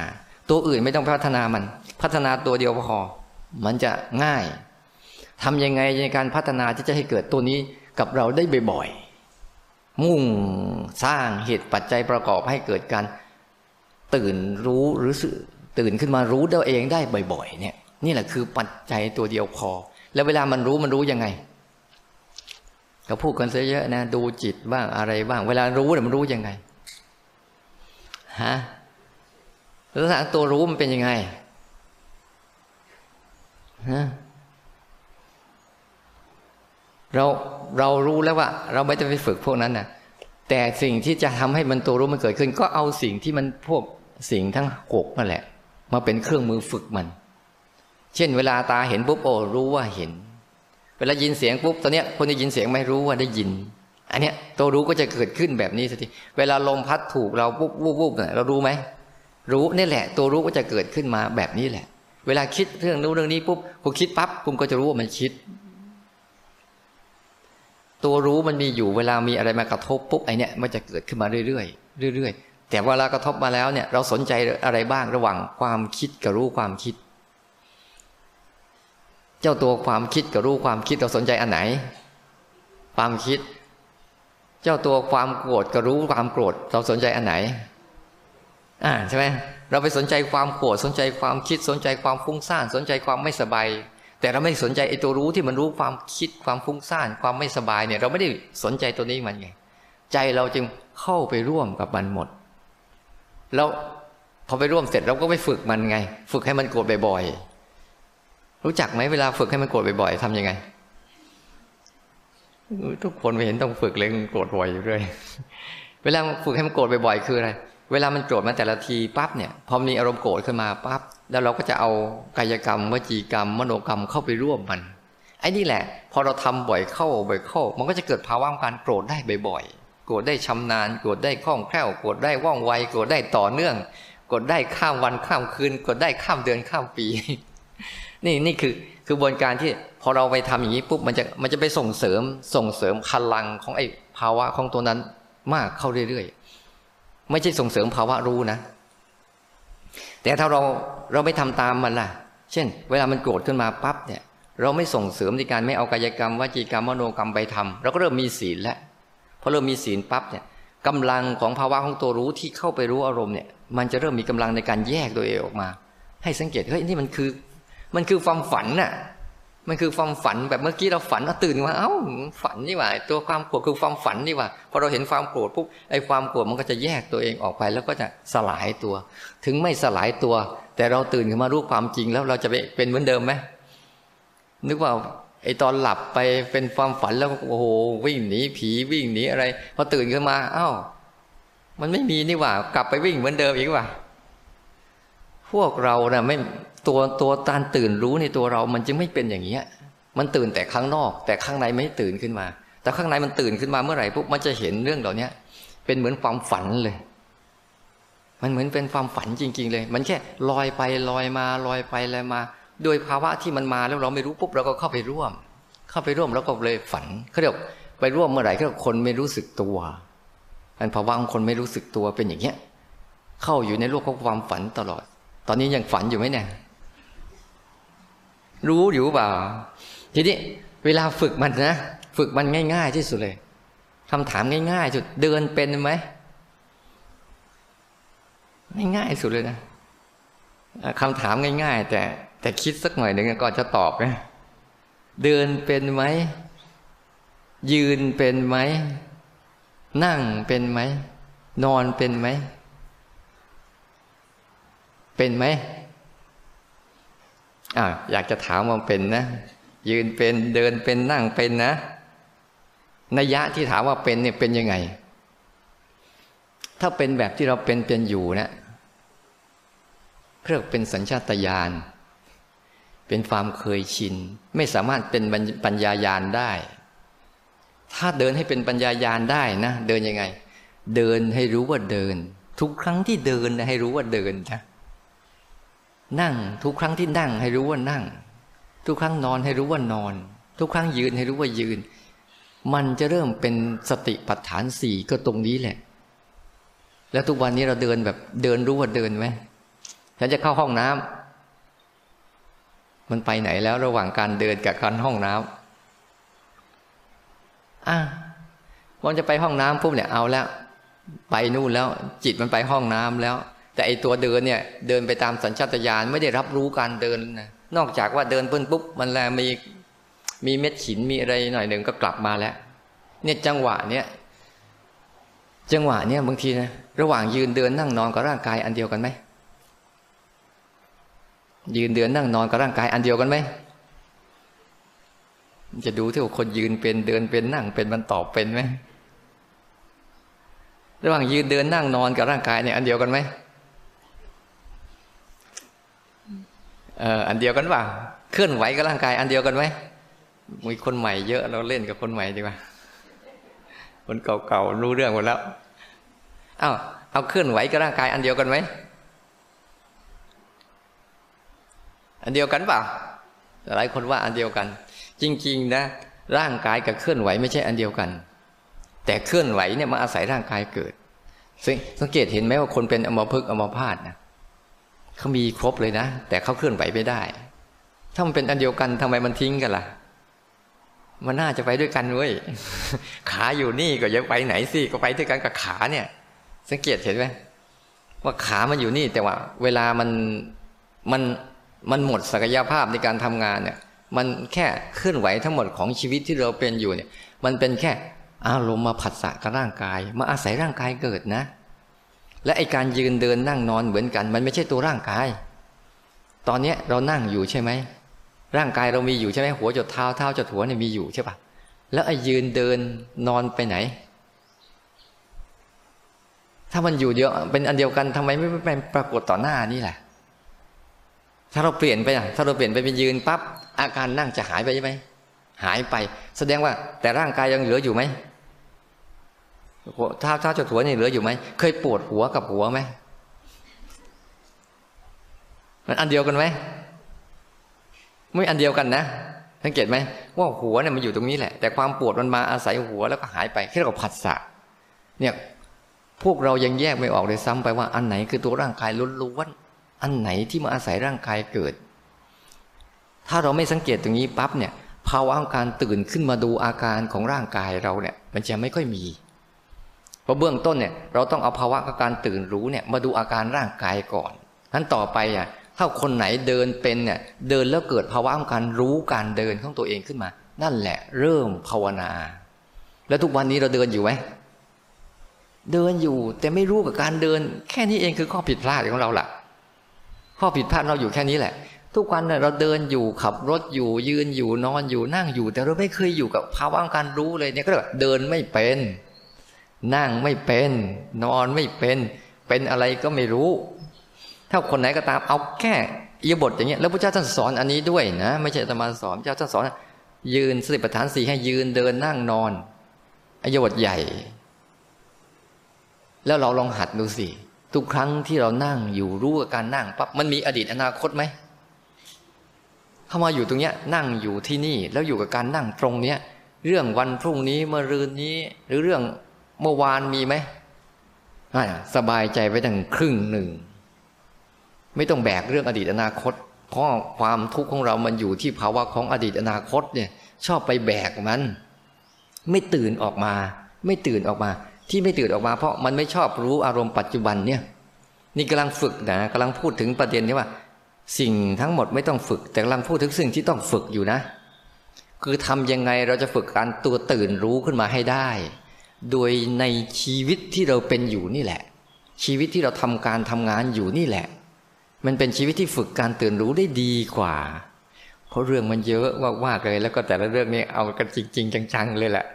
ตัวอื่นไม่ต้องพัฒนามันพัฒนาตัวเดียวพอมันจะง่ายทำยังไงในการพัฒนาที่จะให้เกิดตัวนี้กับเราได้บ่อยๆมุ่งสร้างเหตุปัจจัยประกอบให้เกิดการตื่นรู้หรือตื่นขึ้นมารู้ตัวเองได้บ่อยๆเนี่ยนี่แหละคือปัจจัยตัวเดียวพอแล้วเวลามันรู้ยังไงก็พูดกันเยอะๆนะดูจิตบ้างอะไรบ้างเวลารู้มันรู้ยังไงฮะลักษณะตัวรู้มันเป็นยังไงฮะเรารู้แล้วว่าเราไม่ต้องไปฝึกพวกนั้นนะแต่สิ่งที่จะทำให้มันตัวรู้มันเกิดขึ้นก็เอาสิ่งที่มันพวกสิ่งทั้งหกนั่นแหละมาเป็นเครื่องมือฝึกมันเช่นเวลาตาเห็นปุ๊บโอ้รู้ว่าเห็นเวลายินเสียงปุ๊บตอนเนี้ยคนได้ยินเสียงไม่รู้ว่าได้ยินอันเนี้ยตัวรู้ก็จะเกิดขึ้นแบบนี้สิเวลาลมพัดถูกเราปุ๊บวูบๆเนี่ยเรารู้ไหมรู้นี่แหละตัวรู้ก็จะเกิดขึ้นมาแบบนี้แหละเวลาคิดเรื่องนู้นเรื่องนี้ปุ๊บผมคิดปั๊บผมก็จะรู้ว่ามันคิดตัวรู้มันมีอยู่เวลามีอะไรมากระทบปุ๊บไอเนี้ยมันจะเกิดขึ้นมาเรื่อยๆเรื่อยๆแต่เวลากระทบมาแล้วเนี่ยเราสนใจอะไรบ้างระหว่างความคิดกับรู้ความคิดเจ้าตัวความคิดกับรู้ความคิดเราสนใจอันไหนความคิดเจ้าตัวความโกรธกับรู้ความโกรธเราสนใจอันไหนใช่ไหมเราไปสนใจความโกรธสนใจความคิดสนใจความฟุ้งซ่านสนใจความไม่สบายแต่เราไม่สนใจไอ้ตัวรู้ที่มันรู้ความคิดความฟุ้งซ่านความไม่สบายเนี่ยเราไม่ได้สนใจตัวนี้มันไงใจเราจึงเข้าไปร่วมกับมันหมดแล้วพอไปร่วมเสร็จเราก็ไปฝึกมันไงฝึกให้มันโกรธบ่อยๆรู้จักไหมเวลาฝึกให้มันโกรธบ่อยๆทำยังไงทุกคนไม่เห็นต้องฝึกเลยโกรธบ่อยอยู่เรื่อยเวลาฝึกให้มันโกรธบ่อยๆคืออะไรเวลามันโกรธมาแต่ละทีปั๊บเนี่ยพอมีอารมณ์โกรธขึ้นมาปั๊บแล้วเราก็จะเอากายกรรมวจีกรรมมโนกรรมเข้าไปร่วมมันไอ้นี่แหละพอเราทำบ่อยเข้ามันก็จะเกิดภาวะการโกรธได้บ่อยๆโกรธได้ชำนาญโกรธได้คล่องแคล่วโกรธได้ว่องไวโกรธได้ต่อเนื่องโกรธได้ข้ามวันข้ามคืนโกรธได้ข้ามเดือนข้ามปีนี่คือกระบวนการที่พอเราไปทำอย่างนี้ปุ๊บมันจะไปส่งเสริมพลังของไอ้ภาวะของตัวนั้น มากเข้าเรื่อยๆไม่ใช่ส่งเสริมภาวะรู้นะแต่ถ้าเราไม่ทำตามมันล่ะเช่นเวลามันโกรธขึ้นมาปั๊บเนี่ยเราไม่ส่งเสริมในการไม่เอากายกรรมวจีกรรมมโนกรรมไปทำเราก็เริ่มมีศีลแล้วพอเริ่มมีศีลปั๊บเนี่ยกำลังของภาวะของตัวรู้ที่เข้าไปรู้อารมณ์เนี่ยมันจะเริ่มมีกำลังในการแยกตัวเองออกมาให้สังเกตเฮ้ยนี่มันคือความฝันน่ะมันคือความฝันแบบเมื่อกี้เราฝันเราตื่นมาเอ้าฝันนี่หว่าตัวความโกรธคือความฝันนี่หว่าพอเราเห็นความโกรธปุ๊บไอ้ความโกรธมันก็จะแยกตัวเองออกไปแล้วก็จะสลายตัวถึงไม่สลายตัวแต่เราตื่นขึ้นมารู้ความจริงแล้วเราจะเป็นเหมือนเดิมไหมนึกว่าไอ้ตอนหลับไปเป็นความฝันแล้วโอ้โหวิ่งหนีผีวิ่งหนีอะไรพอตื่นขึ้นมาเอ้ามันไม่มีนี่หว่ากลับไปวิ่งเหมือนเดิมอีกว่าพวกเราเนี่ยไม่ตัวตานตื่นรู้ในตัวเรามันจึงไม่เป็นอย่างเงี้ยมันตื่นแต่ข้างนอกแต่ข้างในไม่ตื่นขึ้นมาแต่ข้างในมันตื่นขึ้นมาเมื่อไหร่ปุ๊บมันจะเห็นเรื่องเหล่านี้เป็นเหมือนความฝันเลยมันเหมือนเป็นความฝันจริงๆเลยมันแค่ลอยไปลอยมาลอยไปลอยมาโดยภาวะที่มันมาแล้วเราไม่รู้ปุ๊บเราก็เข้าไปร่วมแล้วก็เลยฝันเขาเรียกไปร่วมเมื่อไหร่ก็คนไม่รู้สึกตัวอันภาวะคนไม่รู้สึกตัวเป็นอย่างเงี้ยเข้าอยู่ในโลกของความฝันตลอดตอนนี้ยังฝันอยู่ไหมเนี่ยรู้อยู่เปล่าทีนี้เวลาฝึกมันนะฝึกมันง่ายๆที่สุดเลยคำถามง่ายๆสุดเดินเป็นไหมง่ายๆสุดเลยนะคำถามง่ายๆแต่คิดสักหน่อยหนึ่งก่อนจะตอบนะเดินเป็นไหมยืนเป็นไหมนั่งเป็นไหมนอนเป็นไหมเป็นไหมอยากจะถามว่าเป็นนะยืนเป็นเดินเป็นนั่งเป็นนะนัยยะที่ถามว่าเป็นเนี่ยเป็นยังไงถ้าเป็นแบบที่เราเป็นอยู่นะเรียกเป็นสัญชาตญาณเป็นความเคยชินไม่สามารถเป็นปัญญาญาณได้ถ้าเดินให้เป็นปัญญาญาณได้นะเดินยังไงเดินให้รู้ว่าเดินทุกครั้งที่เดินให้รู้ว่าเดินนะนั่งทุกครั้งที่นั่งให้รู้ว่านั่งทุกครั้งนอนให้รู้ว่านอนทุกครั้งยืนให้รู้ว่ายืนมันจะเริ่มเป็นสติปัฏฐานสี่ก็ตรงนี้แหละแล้วทุกวันนี้เราเดินแบบเดินรู้ว่าเดินไหมฉันจะเข้าห้องน้ำมันไปไหนแล้วระหว่างการเดินกับการห้องน้ำมันจะไปห้องน้ำปุ๊บเนี่ยเอาแล้วไปนู่นแล้วจิตมันไปห้องน้ำแล้วแต่ไอตัวเดินเนี่ยเดินไปตามสัญชาตญาณไม่ได้รับรู้การเดินนะนอกจากว่าเดินปุ๊บมันแล้วมีเม็ดหินมีอะไรหน่อยหนึ่งก็กลับมาแล้วเนี่ยจังหวะเนี่ยบางทีนะระหว่างยืนเดินนั่งนอนกับร่างกายอันเดียวกันไหมยืนเดินนั่งนอนกับร่างกายอันเดียวกันไหมจะดูที่คนยืนเป็นเดินเป็นนั่งเป็นมันตอบเป็นไหมระหว่างยืนเดินนั่งนอนกับร่างกายเนี่ยอันเดียวกันไหมอันเดียวกันป่ะเคลื่อนไหวกับร่างกายอันเดียวกันไหมมีคนใหม่เยอะเราเล่นกับคนใหม่ดีกว่าคนเก่าๆรู้เรื่องหมดแล้วเอาเคลื่อนไหวกับร่างกายอันเดียวกันไหมอันเดียวกันป่ะหลายคนว่าอันเดียวกันจริงๆนะร่างกายกับเคลื่อนไหวไม่ใช่อันเดียวกันแต่เคลื่อนไหวเนี่ยมาอาศัยร่างกายเกิดสังเกตเห็นไหมว่าคนเป็นอัมพฤกษ์อัมพาตนะเขามีครบเลยนะแต่เขาเคลื่อนไหวไม่ได้ถ้ามันเป็นอันเดียวกันทำไมมันทิ้งกันล่ะมันน่าจะไปด้วยกันเว้ยขาอยู่นี่ก็อย่าไปไหนสิก็ไปด้วยกันกับขาเนี่ยสังเกตเห็นไหมว่าขามันอยู่นี่แต่ว่าเวลามันหมดศักยภาพในการทำงานเนี่ยมันแค่เคลื่อนไหวทั้งหมดของชีวิตที่เราเป็นอยู่เนี่ยมันเป็นแค่อารมณ์มาผัสสะกับร่างกายมาอาศัยร่างกายเกิดนะและไอการยืนเดินนั่งนอนเหมือนกันมันไม่ใช่ตัวร่างกายตอนนี้เรานั่งอยู่ใช่ไหมร่างกายเรามีอยู่ใช่ไหมหัวจดเท้าเท้าจดหัวเนี่ยมีอยู่ใช่ปะแล้วไอยืนเดินนอนไปไหนถ้ามันอยู่เดียวเป็นอันเดียวกันทำไมไม่เป็นปรากฏต่อหน้านี่แหละถ้าเราเปลี่ยนไปถ้าเราเปลี่ยนไปเป็นยืนปั๊บอาการนั่งจะหายไปใช่ไหมหายไปแสดงว่าแต่ร่างกายยังเหลืออยู่ไหมเท้าจดหัวนี่เหลืออยู่ไหมเคยปวดหัวกับหัวไหมมันอันเดียวกันไหมไม่อันเดียวกันนะสังเกตไหมว่าหัวเนี่ยมันอยู่ตรงนี้แหละแต่ความปวดมันมาอาศัยหัวแล้วก็หายไปแค่เราผัสสะ เนี่ยพวกเรายังแยกไม่ออกเลยซ้ำไปว่าอันไหนคือตัวร่างกายล้วนๆอันไหนที่มาอาศัยร่างกายเกิดถ้าเราไม่สังเกตตรงนี้ปั๊บเนี่ยภาวะของการตื่นขึ้นมาดูอาการของร่างกายเราเนี่ยมันจะไม่ค่อยมีเพราะเบื้องต้นเนี่ยเราต้องเอาภาวะของการตื่นรู้เนี่ยมาดูอาการร่างกายก่อนนั้นต่อไปอ่ะถ้าคนไหนเดินเป็นเนี่ยเดินแล้วเกิดภาวะของการรู้การเดินของตัวเองขึ้นมานั่นแหละเริ่มภาวนาแล้วทุกวันนี้เราเดินอยู่ไหมเดินอยู่แต่ไม่รู้กับการเดินแค่นี้เองคือข้อผิดพลาดของเราล่ะข้อผิดพลาดเราอยู่แค่นี้แหละทุกวันเนี่ยเราเดินอยู่ขับรถอยู่ยืนอยู่นอนอยู่นั่งอยู่แต่เราไม่เคยอยู่กับภาวะของการรู้เลยเนี่ยก็แบบเดินไม่เป็นนั่งไม่เป็นนอนไม่เป็นเป็นอะไรก็ไม่รู้ถ้าคนไหนก็ตามเอาแค่อิริยาบถอย่างเงี้ยแล้วพระเจ้าท่านสอนอันนี้ด้วยนะไม่ใช่อาตมาสอนพระเจ้าท่านสอนยืนสติปัฏฐาน4ให้ยืนเดินนั่งนอนอิริยาบถใหญ่แล้วเราลองหัดดูสิทุกครั้งที่เรานั่งอยู่รู้กับการนั่งปั๊บมันมีอดีตอนาคตไหมเข้ามาอยู่ตรงเนี้ยนั่งอยู่ที่นี่แล้วอยู่กับการนั่งตรงเนี้ยเรื่องวันพรุ่งนี้มะรืนนี้หรือเรื่องเมื่อวานมีไหมสบายใจไว้ตั้งครึ่งหนึ่งไม่ต้องแบกเรื่องอดีตอนาคตเพราะความทุกข์ของเรามันอยู่ที่ภาวะของอดีตอนาคตเนี่ยชอบไปแบกมันไม่ตื่นออกมาไม่ตื่นออกมาที่ไม่ตื่นออกมาเพราะมันไม่ชอบรู้อารมณ์ปัจจุบันเนี่ยนี่กำลังฝึกนะกำลังพูดถึงประเด็นนี้ว่าสิ่งทั้งหมดไม่ต้องฝึกแต่กำลังพูดถึงสิ่งที่ต้องฝึกอยู่นะคือทำยังไงเราจะฝึกการตัวตื่นรู้ขึ้นมาให้ได้โดยในชีวิตที่เราเป็นอยู่นี่แหละชีวิตที่เราทำงานอยู่นี่แหละมันเป็นชีวิตที่ฝึกการตื่นรู้ได้ดีกว่าเพราะเรื่องมันเยอะมากๆเลยแล้วก็แต่ละเรื่องนี้เอากันจริงๆจังๆเลยแหละ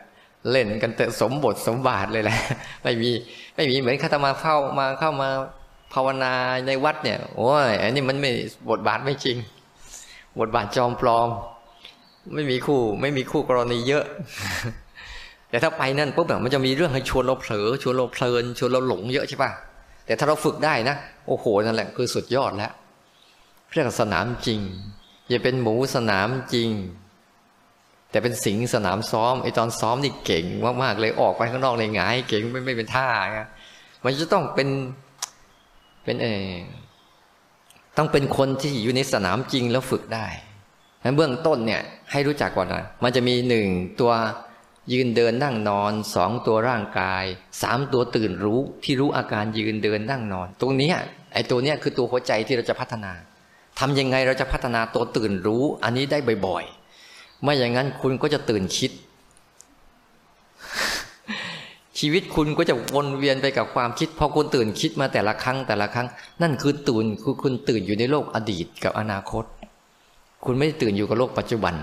เล่นกันแต่สมบทสมบาทเลยแหละไม่มีเหมือนข้ามาเข้ามาภาวนาในวัดเนี่ยโอ้ยอันนี้มันไม่บทบาทไม่จริงบทบาทจอมปลอมไม่มีคู่กรณีเยอะ แต่ถ้าไปนั่นปุ๊บแบบมันจะมีเรื่องให้ชวนเราเผลอชวนเราเพลินชวนเราหลงเยอะใช่ป่ะแต่ถ้าเราฝึกได้นะโอ้โหนั่นแหละคือสุดยอดแล้วเรื่องสนามจริงอย่าเป็นหมูสนามจริงแต่เป็นสิงสนามซ้อมไอตอนซ้อมนี่เก่งมากๆเลยออกไปข้างนอกในหงายเก่งไม่เป็นท่าไงมันจะต้องเป็นต้องเป็นคนที่อยู่ในสนามจริงแล้วฝึกได้งั้นเบื้องต้นเนี่ยให้รู้จักก่อนนะมันจะมี1ตัวยืนเดินนั่งนอน2ตัวร่างกาย3ตัวตื่นรู้ที่รู้อาการยืนเดินนั่งนอนตรงนี้ไอ้ตัวเนี้ยคือตัวหัวใจที่เราจะพัฒนาทำยังไงเราจะพัฒนาตัวตื่นรู้อันนี้ได้บ่อยๆไม่อย่างนั้นคุณก็จะตื่นคิด ชีวิตคุณก็จะวนเวียนไปกับความคิดพอคุณตื่นคิดมาแต่ละครั้งนั่นคือตื่นคือคุณตื่นอยู่ในโลกอดีตกับอนาคตคุณไม่ได้ตื่นอยู่กับโลกปัจจุบัน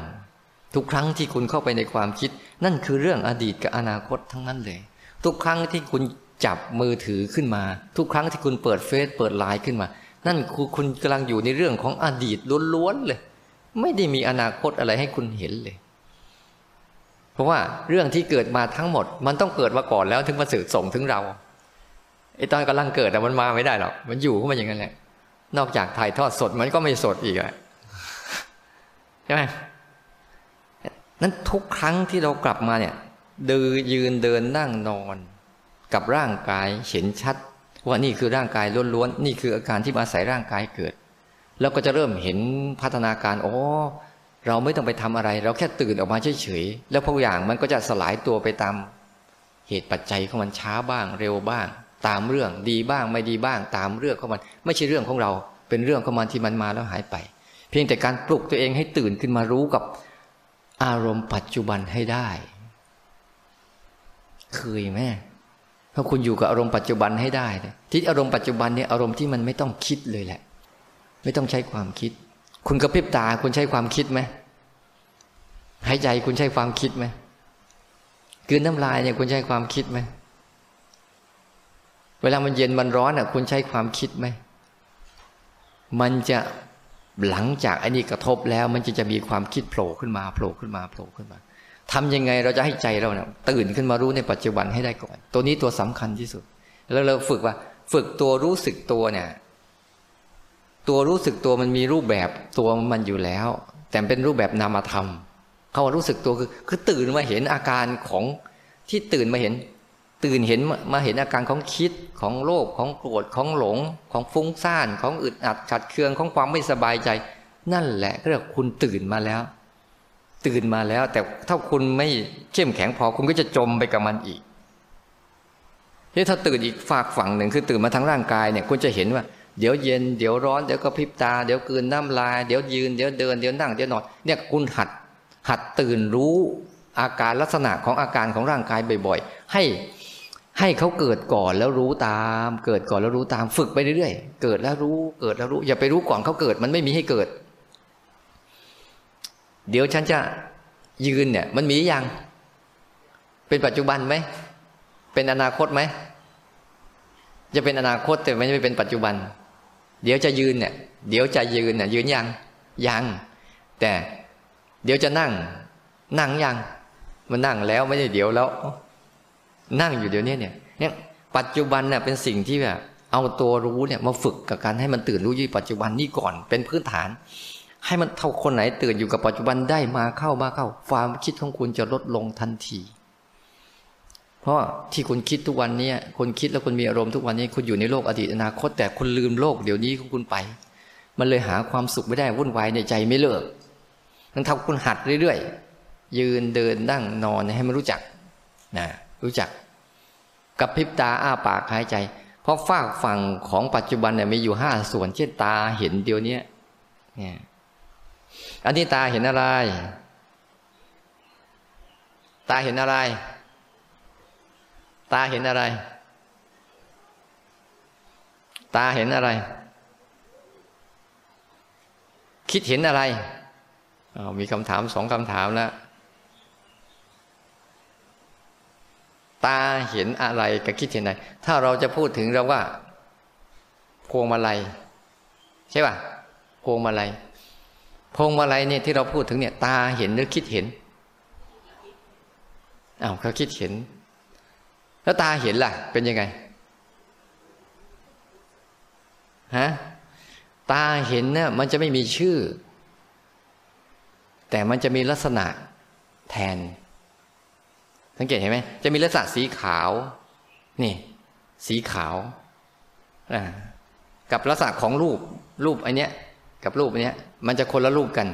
ทุกครั้งที่คุณเข้าไปในความคิดนั่นคือเรื่องอดีตกับอนาคตทั้งนั้นเลยทุกครั้งที่คุณจับมือถือขึ้นมาทุกครั้งที่คุณเปิดเฟซเปิดไลน์ขึ้นมานั่นคือคุณกำลังอยู่ในเรื่องของอดีตล้วนๆเลยไม่ได้มีอนาคตอะไรให้คุณเห็นเลยเพราะว่าเรื่องที่เกิดมาทั้งหมดมันต้องเกิดมาก่อนแล้วถึงมาสื่อส่งถึงเราไอ้ตอนกำลังเกิดมันมาไม่ได้หรอกมันอยู่ก็มันอย่างนั้นแหละนอกจากถ่ายทอดสดมันก็ไม่สดอีกแหละใช่ไหมนั้นทุกครั้งที่เรากลับมาเนี่ยเดินยืนเดินนั่งนอนกับร่างกายเห็นชัดว่านี่คือร่างกายล้วนๆนี่คืออาการที่อาศัยร่างกายเกิดแล้วก็จะเริ่มเห็นพัฒนาการโอ้เราไม่ต้องไปทำอะไรเราแค่ตื่นออกมาเฉยๆแล้วพวกอย่างมันก็จะสลายตัวไปตามเหตุปัจจัยของมันช้าบ้างเร็วบ้างตามเรื่องดีบ้างไม่ดีบ้างตามเรื่องของมันไม่ใช่เรื่องของเราเป็นเรื่องของมันที่มันมาแล้วหายไปเพียงแต่การปลุกตัวเองให้ตื่นขึ้นมารู้กับอารมณ์ปัจจุบันให้ได้เคยไหมถ้าคุณอยู่กับอารมณ์ปัจจุบันให้ได้ที่อารมณ์ปัจจุบันเนี่ยอารมณ์ที่มันไม่ต้องคิดเลยแหละไม่ต้องใช้ความคิดคุณกระพริบตาคุณใช้ความคิดไหมหายใจคุณใช้ความคิดไหมกลืนน้ำลายเนี่ยคุณใช้ความคิดไหมเวลามันเย็นมันร้อนอ่ะคุณใช้ความคิดไหมมันจะหลังจากอันนี้กระทบแล้วมันจะมีความคิดโผล่ขึ้นมาทำยังไงเราจะให้ใจเราเนี่ยตื่นขึ้นมารู้ในปัจจุบันให้ได้ก่อนตัวนี้ตัวสำคัญที่สุดแล้วเราฝึกตัวรู้สึกตัวเนี่ยตัวรู้สึกตัวมันมีรูปแบบตัวมันอยู่แล้วแต่เป็นรูปแบบนามธรรมเขาว่ารู้สึกตัวคือตื่นมาเห็นอาการของที่ตื่นมาเห็น ตื่นเห็นมาเห็นอาการของคิดของโลภของโกรธของหลงของฟุ้งซ่านของอึดอัดขัดเคืองของความไม่สบายใจนั่นแหละเรียกคุณตื่นมาแล้วแต่ถ้าคุณไม่เข้มแข็งพอคุณก็จะจมไปกับมันอีกนี่ถ้าตื่นอีกฝากฝั่งหนึ่งคือตื่นมาทั้งร่างกายเนี่ยคุณจะเห็นว่าเดี๋ยวเย็นเดี๋ยวร้อนเดี๋ยวกระพริบตาเดี๋ยวกลืนน้ำลายเดี๋ยวยืนเดี๋ยวเดินเดี๋ยวนั่งเดี๋ยวนอนเนี่ยคุณหัดตื่นรู้อาการลักษณะของอาการของร่างกายบ่อยๆให้เขาเกิดก่อนแล้วรู้ตามเกิดก่อนแล้วรู้ตามฝึกไปเรื่อยๆเกิดแล้วรู้เกิดแล้วรู้อย่าไปรู้ก่อนเขาเกิดมันไม่มีให้เกิดเดี๋ยวฉันจะยืนเนี่ยมันมียังเป็นปัจจุบันไหมเป็นอนาคตไหมจะเป็นอนาคตแต่ไม่ได้เป็นปัจจุบันเดี๋ยวจะยืนเนี่ยยืนยังแต่เดี๋ยวจะนั่งยังมันนั่งแล้วไม่ใช่เดี๋ยวแล้วนั่งอยู่เดี๋ยวนี้เนี่ยปัจจุบันเนี่ยเป็นสิ่งที่แบบเอาตัวรู้เนี่ยมาฝึกกับการให้มันตื่นรู้อยู่ปัจจุบันนี่ก่อนเป็นพื้นฐานให้มันเท่าคนไหนตื่นอยู่กับปัจจุบันได้มาเข้าความคิดของคุณจะลดลงทันทีเพราะที่คุณคิดทุกวันนี้คุณคิดแล้วคุณมีอารมณ์ทุกวันนี้คุณอยู่ในโลกอดีตอนาคตแต่คุณลืมโลกเดี๋ยวนี้ของคุณไปมันเลยหาความสุขไม่ได้วุ่นวายในใจไม่เลิกต้องทำคุณหัดเรื่อยๆยืนเดินนั่งนอนให้มันรู้จักนะรู้จักกับพริบตาอ้าปากหายใจเพราะฝากฝั่งของปัจจุบันเนี่ยมีอยู่5ส่วนเช่นตาเห็นเดี๋ยวนี้เนี่ยอันนี้ตาเห็นอะไรคิดเห็นอะไรมีคำถาม2คำถามแล้วตาเห็นอะไรกับคิดเห็นอะไรถ้าเราจะพูดถึงเราว่าพวงมาลัยใช่ป่ะพวงมาลัยเนี่ยที่เราพูดถึงเนี่ยตาเห็นหรือคิดเห็นเขาคิดเห็นแล้วตาเห็นล่ะเป็นยังไงฮะตาเห็นเนี่ยมันจะไม่มีชื่อแต่มันจะมีลักษณะแทนสังเกตเห็นไหมจะมีลักษณะสีขาวนี่สีขาวกับลักษณะของรูปอันเนี้ยกับรูปอันเนี้ยมันจะคนละรูปกัน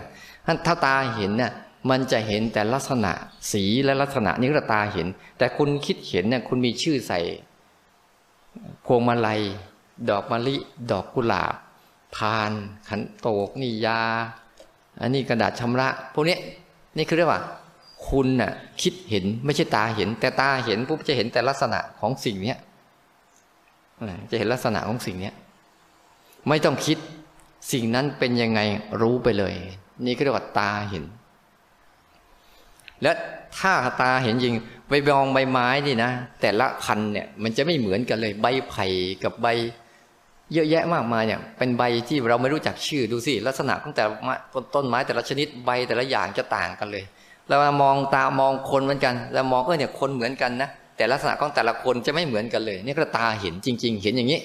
ถ้าตาเห็นเนี่ยมันจะเห็นแต่ลักษณะสีและลักษณะนี้ก็ตาเห็นแต่คุณคิดเห็นเนี่ยคุณมีชื่อใส่พวงมาลัยดอกมะลิดอกกุหลาบพานขันโตกนิยาอันนี้กระดาษชำระพวกนี้นี่คือเรียกว่าคุณน่ะคิดเห็นไม่ใช่ตาเห็นแต่ตาเห็นปุ๊บจะเห็นแต่ลักษณะของสิ่งเนี้ยจะเห็นลักษณะของสิ่งเนี้ยไม่ต้องคิดสิ่งนั้นเป็นยังไงรู้ไปเลยนี่คือเรียกว่าตาเห็นและถ้าตาเห็นจริงไปมองใบไม้นี่นะแต่ละพันเนี่ยมันจะไม่เหมือนกันเลยใบไผ่กับใบเยอะแยะมากมายเนี่ยเป็นใบที่เราไม่รู้จักชื่อดูสิลักษณะของแต่ละต้นไม้แต่ละชนิดใบแต่ละอย่างจะต่างกันเลยเรามองตามองคนเหมือนกันแล้วมองเนี่ยคนเหมือนกันนะแต่ลักษณะของแต่ละคนจะไม่เหมือนกันเลยนี่ก็ตาเห็นจริงๆเห็นอย่างนี้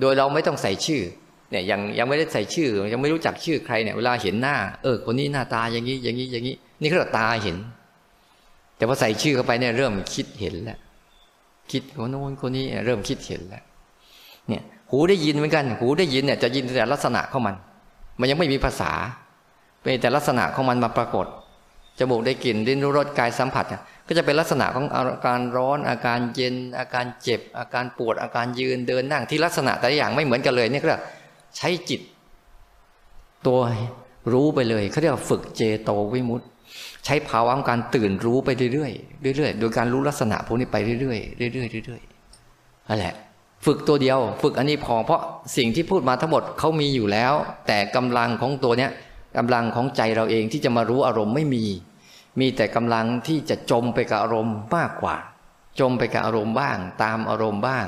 โดยเราไม่ต้องใส่ชื่อเนี่ยยังไม่ได้ใส่ชื่อยังไม่รู้จักชื่อใครเนี่ยเวลาเห็นหน้าคนนี้หน้าตาอย่างนี้อย่างนี้อย่างนี้นี่ก็ตาเห็นแต่พอใส่ชื่อเข้าไปเนี่ยเริ่มคิดเห็นแล้วคิดคนโน้นคนนี้เริ่มคิดเห็นแล้วเนี่ยหูได้ยินเหมือนกันหูได้ยินเนี่ยจะยินแต่ลักษณะของมันยังไม่มีภาษาเป็นแต่ลักษณะของมันมาปรากฏจมูกได้กลิ่นลิ้นรู้รสกายสัมผัสก็จะเป็นลักษณะของอาการร้อนอาการเย็นอาการเจ็บอาการปวดอาการยืนเดินนั่งที่ลักษณะแต่ละอย่างไม่เหมือนกันเลยนี่ก็ใช้จิตตัวรู้ไปเลยเขาเรียกว่าฝึกเจโตวิมุตติใช้ภาวะของการตื่นรู้ไปเรื่อยๆโดยการรู้ลักษณะพวกนี้ไปเรื่อยๆนั่นแหละฝึกตัวเดียวฝึกอันนี้พอเพราะสิ่งที่พูดมาทั้งหมดเขามีอยู่แล้วแต่กำลังของตัวเนี้ยกำลังของใจเราเองที่จะมารู้อารมณ์ไม่มีแต่กำลังที่จะจมไปกับอารมณ์มากกว่าจมไปกับอารมณ์บ้างตามอารมณ์บ้าง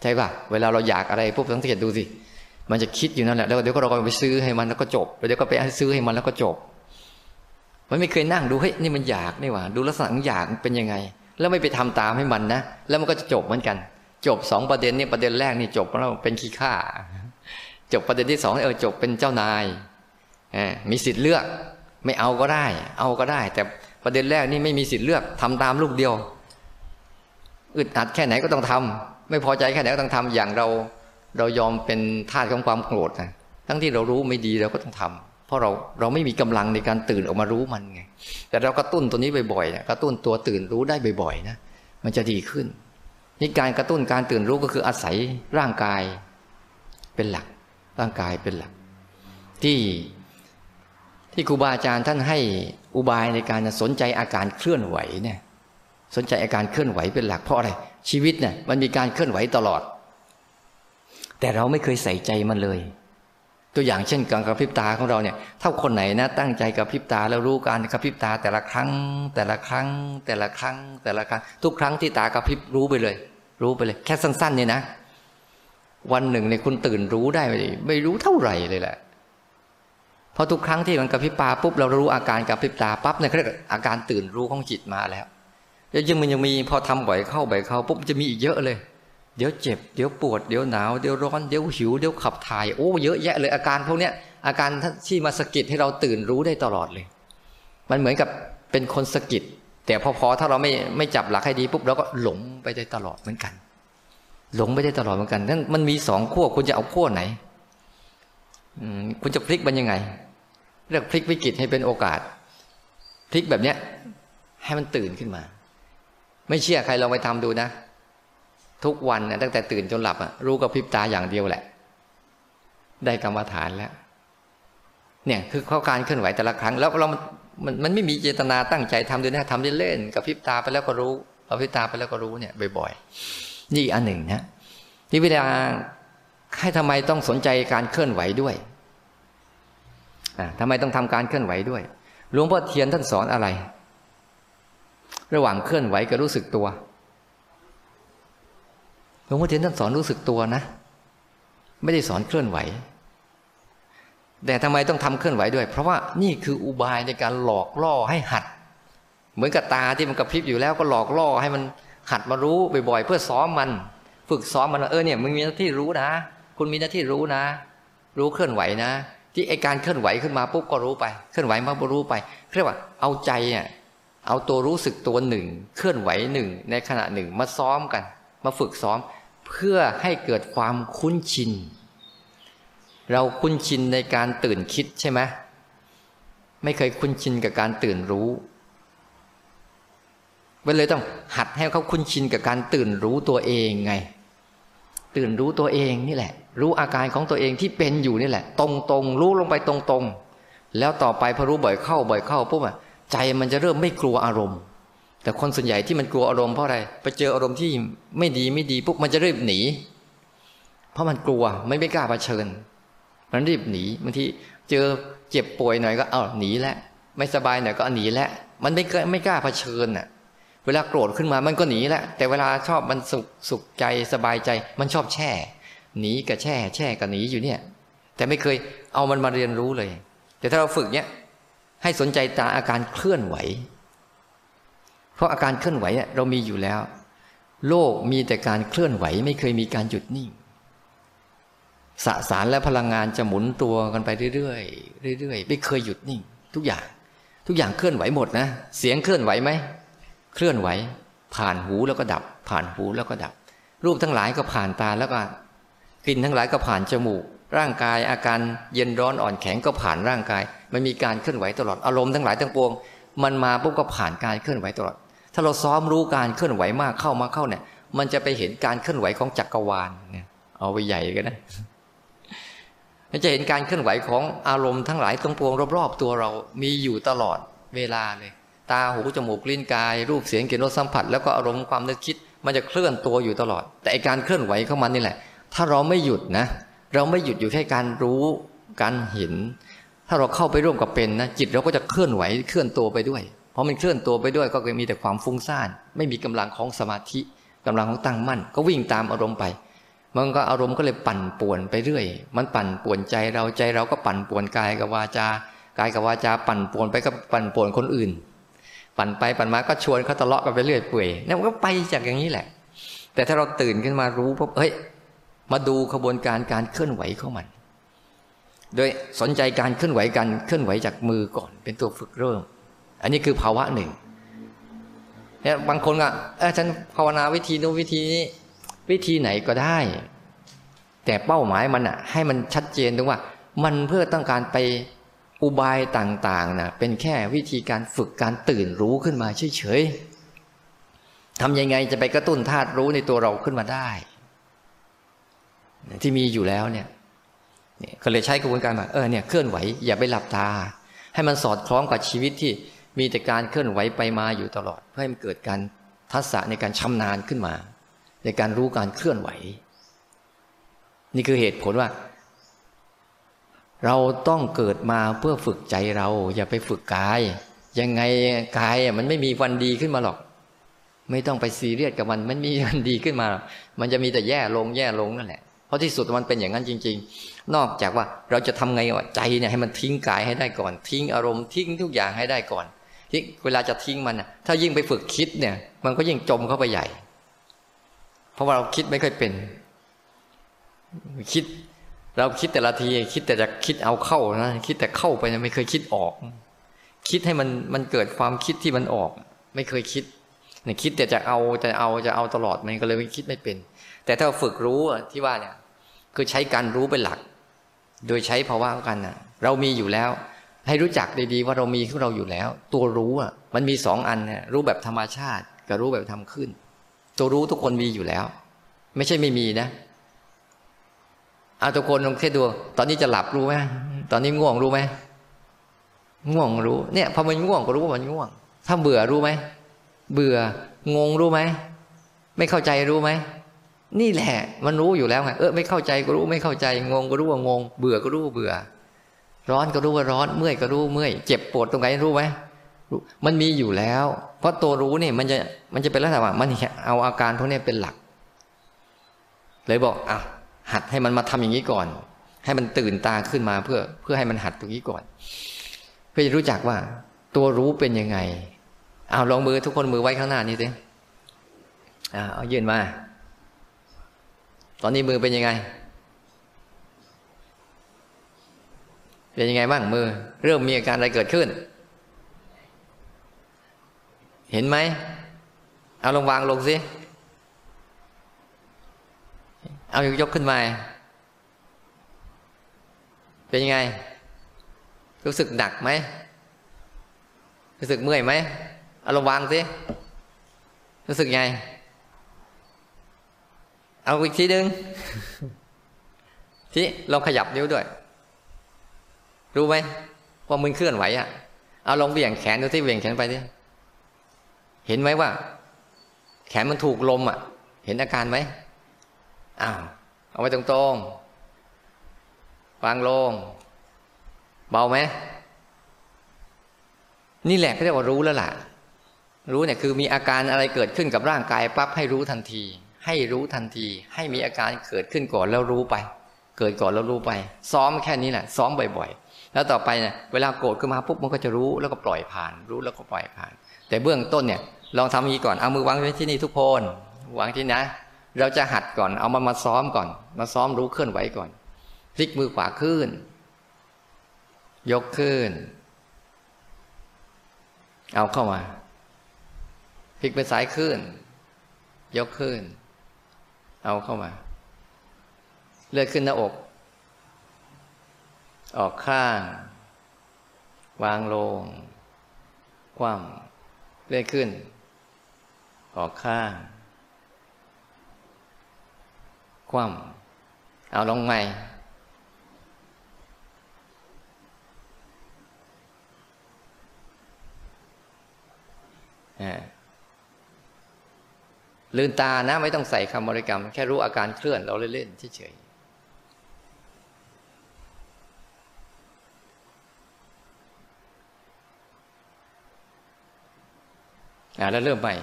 ใช่ป่ะเวลาเราอยากอะไรปุ๊บสังเกตดูสิมันจะคิดอยู่นั่นแหละแล้วเดี๋ยวก็เราก็ไปซื้อให้มันแล้วก็จบเดี๋ยวก็ไปซื้อให้มันแล้วก็จบมันไม่เคยนั่งดูเฮ้ยนี่มันอยากนี่หว่าดูลักษณะของอยากเป็นยังไงแล้วไม่ไปทำตามให้มันนะแล้วมันก็จะจบเหมือนกันจบ2ประเด็นนี่ประเด็นแรกนี่จบแล้วเป็นขี้ข้าจบประเด็นที่2จบเป็นเจ้านายมีสิทธิ์เลือกไม่เอาก็ได้เอาก็ได้แต่ประเด็นแรกนี่ไม่มีสิทธิ์เลือกทำตามลูกเดียว อึดอัดแค่ไหนก็ต้องทำไม่พอใจแค่ไหนก็ต้องทำอย่างเรายอมเป็นทาสของความโกรธนะทั้งที่เรารู้ไม่ดีเราก็ต้องทำเพราะเราไม่มีกำลังในการตื่นออกมารู้มันไงแต่เรากระตุ้นตัวนี้บ่อยๆกระตุ้นตัวตื่นรู้ได้บ่อยๆนะมันจะดีขึ้นนี่การกระตุ้นการตื่นรู้ก็คืออาศัยร่างกายเป็นหลักร่างกายเป็นหลักที่ครูบาอาจารย์ท่านให้อุบายในการสนใจอาการเคลื่อนไหวเนี่ยสนใจอาการเคลื่อนไหวเป็นหลักเพราะอะไรชีวิตเนี่ยมันมีการเคลื่อนไหวตลอดแต่เราไม่เคยใส่ใจมันเลยตัวอย่างเช่นการกระพริบตาของเราเนี่ยถ้าคนไหนนะตั้งใจกระพริบตาแล้วรู้การกระพริบตาแต่ละครั้งแต่ละครั้งแต่ละครั้งแต่ละครั้งทุกครั้งที่ตากระพริบรู้ไปเลยรู้ไปเลยแค่สั้นๆเนี่ยนะวันหนึ่งในคุณตื่นรู้ได้ไม่รู้เท่าไหร่เลยแหละเพราะทุกครั้งที่มันกระพริบตาปุ๊บเรารู้อาการกระพริบตาปั๊บเนี่ยเขาเรียกอาการตื่นรู้ของจิตมาแล้วยังมีพอทำบ่อยเข้าปุ๊บจะมีอีกเยอะเลยเดี๋ยวเจ็บเดี๋ยวปวดเดี๋ยวหนาวเดี๋ยวร้อนเดี๋ยวหิวเดี๋ยวขับถ่ายโอ้เยอะแยะเลยอาการพวกเนี้ยอาการที่มาสะกิดให้เราตื่นรู้ได้ตลอดเลยมันเหมือนกับเป็นคนสะกิดแต่พอถ้าเราไม่จับหลักให้ดีปุ๊บเราก็หลงไปได้ตลอดเหมือนกันหลงไปได้ตลอดเหมือนกันนั่นมันมีสองขั้วคุณจะเอาขั้วไหนคุณจะพลิกมันยังไงเลือกพลิกวิกฤตให้เป็นโอกาสพลิกแบบเนี้ยให้มันตื่นขึ้นมาไม่เชื่อใครลองไปทำดูนะทุกวันนะตั้งแต่ตื่นจนหลับรู้กับพริบตาอย่างเดียวแหละได้กรรมฐานแล้วเนี่ยคือข้อการเคลื่อนไหวแต่ละครั้งแล้วเรามันไม่มีเจตนาตั้งใจทำด้วยนะทำเล่นๆกับพริบตาไปแล้วก็รู้กับพริบตาไปแล้วก็รู้เนี่ยบ่อยๆนี่อันหนึ่งนะที่เวลาให้ทำไมต้องสนใจการเคลื่อนไหวด้วยทำไมต้องทำการเคลื่อนไหวด้วยหลวงพ่อเทียนท่านสอนอะไรระหว่างเคลื่อนไหวกับรู้สึกตัวหลวงพ่อเทียนท่านสอนรู้สึกตัวนะไม่ได้สอนเคลื่อนไหวแต่ทำไมต้องทำเคลื่อนไหวด้วยเพราะว่านี่คืออุบายในการหลอกล่อให้หัดเหมือนกับตาที่มันกระพริบอยู่แล้วก็หลอกล่อให้มันหัดมารู้บ่อยๆเพื่อซ้อมมันฝึกซ้อมมันเนี่ยมึงมีหน้าที่รู้นะคุณมีหน้าที่รู้นะรู้เคลื่อนไหวนะที่ไอการเคลื่อนไหวขึ้นมาปุ๊บก็รู้ไปเคลื่อนไหวมาก็รู้ไปเรียกว่าเอาใจเนี่ยเอาตัวรู้สึกตัวหนึ่งเคลื่อนไหวหนึ่งในขณะหนึ่งมาซ้อมกันมาฝึกซ้อมเพื่อให้เกิดความคุ้นชินเราคุ้นชินในการตื่นคิดใช่ไหมไม่เคยคุ้นชินกับการตื่นรู้มันเลยต้องหัดให้เขาคุ้นชินกับการตื่นรู้ตัวเองไงตื่นรู้ตัวเองนี่แหละรู้อาการของตัวเองที่เป็นอยู่นี่แหละตรงรู้ลงไปตรงๆแล้วต่อไปพอรู้บ่อยเข้าปุ๊บอะใจมันจะเริ่มไม่กลัวอารมณ์แต่คนส่วนใหญ่ที่มันกลัวอารมณ์เพราะอะไรไปเจออารมณ์ที่ไม่ดีปุ๊บมันจะรีบหนีเพราะมันกลัวไม่กล้าเผชิญมันรีบหนีบางทีเจอเจ็บป่วยหน่อยก็หนีแล้วไม่สบายหน่อยก็หนีแล้วมันไม่กล้าเผชิญน่ะเวลาโกรธขึ้นมามันก็หนีแล้วแต่เวลาชอบมันสุขใจสบายใจมันชอบแช่หนีกับแช่กับหนีอยู่เนี่ยแต่ไม่เคยเอามันมาเรียนรู้เลยแต่ถ้าเราฝึกเนี้ยให้สนใจตาอาการเคลื่อนไหวเพราะอาการเคลื่อนไหวเรามีอยู่แล้วโลกมีแต่การเคลื่อนไหวไม่เคยมีการหยุดนิ่งสสารและพลังงานจะหมุนตัวกันไปเรื่อยๆไม่เคยหยุดนิ่งทุกอย่างเคลื่อนไหวหมดนะเสียงเคลื่อนไหวไหมเคลื่อนไหวผ่านหูแล้วก็ดับผ่านหูแล้วก็ดับรูปทั้งหลายก็ผ่านตาแล้วก็กลิ่นทั้งหลายก็ผ่านจมูกร่างกายอาการเย็นร้อนอ่อนแข็งก็ผ่านร่างกายมันมีการเคลื่อนไหวตลอดอารมณ์ทั้งหลายทั้งปวงมันมาปุ๊บก็ผ่านการเคลื่อนไหวตลอดถ้าเราซ้อมรู้การเคลื่อนไหวมากเข้าเนี่ยมันจะไปเห็นการเคลื่อนไหวของจักรวาลเนี่ยเอาไปใหญ่กันนะมันจะเห็นการเคลื่อนไหวของอารมณ์ทั้งหลายทั้งปวงรอบๆตัวเรามีอยู่ตลอดเวลาเลยตาหูจมูกลิ้นกายรูปเสียงกลิ่นรสสัมผัสแล้วก็อารมณ์ความนึกคิดมันจะเคลื่อนตัวอยู่ตลอดแต่การเคลื่อนไหวของมันนี่แหละถ้าเราไม่หยุดนะเราไม่หยุดอยู่แค่การรู้การเห็นถ้าเราเข้าไปร่วมกับเป็นนะจิตเราก็จะเคลื่อนไหวเคลื่อนตัวไปด้วยเพราะมันเคลื่อนตัวไปด้วยก็มีแต่ความฟุ้งซ่านไม่มีกำลังของสมาธิกำลังของตั้งมั่นก็วิ่งตามอารมณ์ไปมันก็อารมณ์ก็เลยปั่นป่วนไปเรื่อยมันปั่นป่วนใจเราก็ปั่นป่วนกายกับวาจากายกับวาจาปั่นป่วนไปกับปั่นป่วนคนอื่นปั่นไปปั่นมาก็ชวนเขาทะเลาะกันไปเรื่อยเปื่อยนั่นก็ไปจากอย่างนี้แหละแต่ถ้าเราตื่นขึ้นมารู้ปุ๊บเฮ้ยมาดูขบวนการการเคลื่อนไหวของมันโดยสนใจการเคลื่อนไหวจากมือก่อนเป็นตัวฝึกเริ่มอันนี้คือภาวะหนึ่ง เนี่ยบางคนก็ฉันภาวนาวิธีนู้นวิธีนี้วิธีไหนก็ได้แต่เป้าหมายมันอะให้มันชัดเจนตรงว่ามันเพื่อต้องการไปอุบายต่างๆนะเป็นแค่วิธีการฝึกการตื่นรู้ขึ้นมาเฉยๆทำยังไงจะไปกระตุ้นธาตุรู้ในตัวเราขึ้นมาได้ที่มีอยู่แล้วเนี่ยก็เลยใช้กระบวนการแบบเนี่ยเคลื่อนไหวอย่าไปหลับตาให้มันสอดคล้องกับชีวิตที่มีแต่การเคลื่อนไหวไปมาอยู่ตลอดเพื่อให้มันเกิดการทักษะในการชำนาญขึ้นมาในการรู้การเคลื่อนไหวนี่คือเหตุผลว่าเราต้องเกิดมาเพื่อฝึกใจเราอย่าไปฝึกกายยังไงกายมันไม่มีวันดีขึ้นมาหรอกไม่ต้องไปซีเรียสกับมันมันมีวันดีขึ้นมามันจะมีแต่แย่ลงแย่ลงนั่นแหละเพราะที่สุดมันเป็นอย่างนั้นจริงๆนอกจากว่าเราจะทำไงว่าใจเนี่ยให้มันทิ้งกายให้ได้ก่อนทิ้งอารมณ์ทิ้งทุกอย่างให้ได้ก่อนที่เวลาจะทิ้งมันถ้ายิ่งไปฝึกคิดเนี่ยมันก็ยิ่งจมเข้าไปใหญ่เพราะว่าเราคิดไม่ค่อยเป็นคิดเราคิดแต่ละทีคิดแต่จะคิดเอาเข้านะคิดแต่เข้าไปนะไม่เคยคิดออกคิดให้มันเกิดความคิดที่มันออกไม่เคยคิดเนี่ยคิดแต่จะเอาจะเอาตลอดมันก็เลยคิดไม่เป็นแต่ถ้าฝึกรู้ที่ว่าเนี่ยคือใช้การรู้เป็นหลักโดยใช้ภาวะกันนะเรามีอยู่แล้วให้รู้จักดีๆว่าเรามีของเราอยู่แล้วตัวรู้มันมีสองอันนะรู้แบบธรรมชาติกับรู้แบบทำขึ้นตัวรู้ทุกคนมีอยู่แล้วไม่ใช่ไม่มีนะเอาทุกคนลองเช็คดูตอนนี้จะหลับรู้ไหมตอนนี้ง่วงรู้ไหมง่วงรู้เนี่ยพอมันง่วงก็รู้ว่ามันง่วงถ้าเบื่อรู้ไหมเบื่องงรู้ไหมไม่เข้าใจรู้ไหมนี่แหละมันรู้อยู่แล้วไงไม่เข้าใจก็รู้ไม่เข้าใจงงก็รู้ว่างงเบื่อก็รู้ว่าเบื่อร้อนก็รู้ว่าร้อนเมื่อยก็รู้เมื่อยเจ็บปวดตรงไหนรู้ไหมมันมีอยู่แล้วเพราะตัวรู้นี่มันจะเป็นลักษณะว่ามันเอาอาการพวกนี้เป็นหลักเลยบอกหัดให้มันมาทำอย่างนี้ก่อนให้มันตื่นตาขึ้นมาเพื่อให้มันหัดตรงนี้ก่อนเพื่อจะรู้จักว่าตัวรู้เป็นยังไงลองมือทุกคนมือไว้ข้างหน้านี่สิเอายื่นมาตอนนี้มือเป็นยังไงบ้างมือเริ่มมีอาการอะไรเกิดขึ้นเห็นไหมเอาลงวางลงสิเอายกขึ้นมาเป็นยังไงรู้สึกหนักไหมรู้สึกเมื่อยไหมเอาลงวางสิรู้สึกไงเอาอีกทีนึง ที่เราขยับนิ้วด้วยรู้ไหมว่ามือเคลื่อนไหวเอาลองเบี่ยงแขนดูที่เบี่ยงแขนไปดิเห็นไหมว่าแขนมันถูกลมเห็นอาการไหมเอาไว้ตรงๆวางลงเบาไหมนี่แหละเขาเรียกว่ารู้แล้วล่ะรู้เนี่ยคือมีอาการอะไรเกิดขึ้นกับร่างกายปั๊บให้รู้ทันทีให้มีอาการเกิดขึ้นก่อนแล้วรู้ไปเกิดก่อนแล้วรู้ไปซ้อมแค่นี้แหละซ้อมบ่อยๆแล้วต่อไปเนี่ยเวลาโกรธขึ้นมาปุ๊บมันก็จะรู้แล้วก็ปล่อยผ่านรู้แล้วก็ปล่อยผ่านแต่เบื้องต้นเนี่ยลองทำอย่างนี้ก่อนเอามือวางไว้ที่นี่ทุกคนวางที่นะเราจะหัดก่อนเอามันมาซ้อมก่อนมาซ้อมรู้เคลื่อนไหวก่อนพลิกมือขวาขึ้นยกขึ้นเอาเข้ามาพลิกไปซ้ายขึ้นยกขึ้นเอาเข้ามาเลื่อนขึ้นหน้าอกออกข้างวางลงคว่ำเลื่อนขึ้นออกข้างคว่ำเอาลงใหม่ลืมตานะไม่ต้องใส่คำบริกรรมแค่รู้อาการเคลื่อนเราเล่นๆเฉยๆแล้วเริ่มใหม่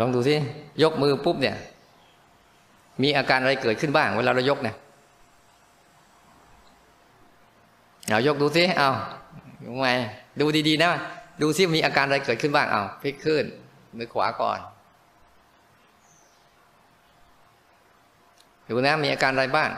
ลองดูสิยกมือปุ๊บเนี่ยมีอาการอะไรเกิดขึ้นบ้างเวลาเรายกเนี่ยยกดูสิดูดีๆนะ ดูซิมีอาการอะไรเกิดขึ้นบ้างเอาพลิกขึ้นมือขวาก่อนดูนะมีอาการอะไรบ้าง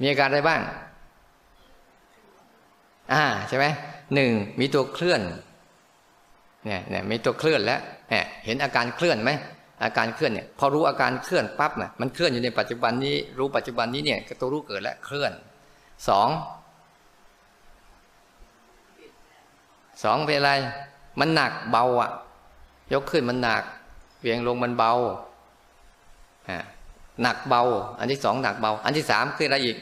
มีอาการอะไรบ้างใช่ไหมหนึ่งมีตัวเคลื่อนเนี่ยมีตัวเคลื่อนแล้วเห็นอาการเคลื่อนไหมอาการเคลื่อนเนี่ยพอรู้อาการเคลื่อนปั๊บเนี่ยมันเคลื่อนอยู่ในปัจจุบันนี้รู้ปัจจุบันนี้เนี่ยตัวรู้เกิดแล้วเคลื่อนสองเป็นอะไรมันหนักเบาอ่ะยกขึ้นมันหนักเวียงลงมันเบาหนักเบาอันที่สองหนักเบาอันที่สามคืออะไรอีก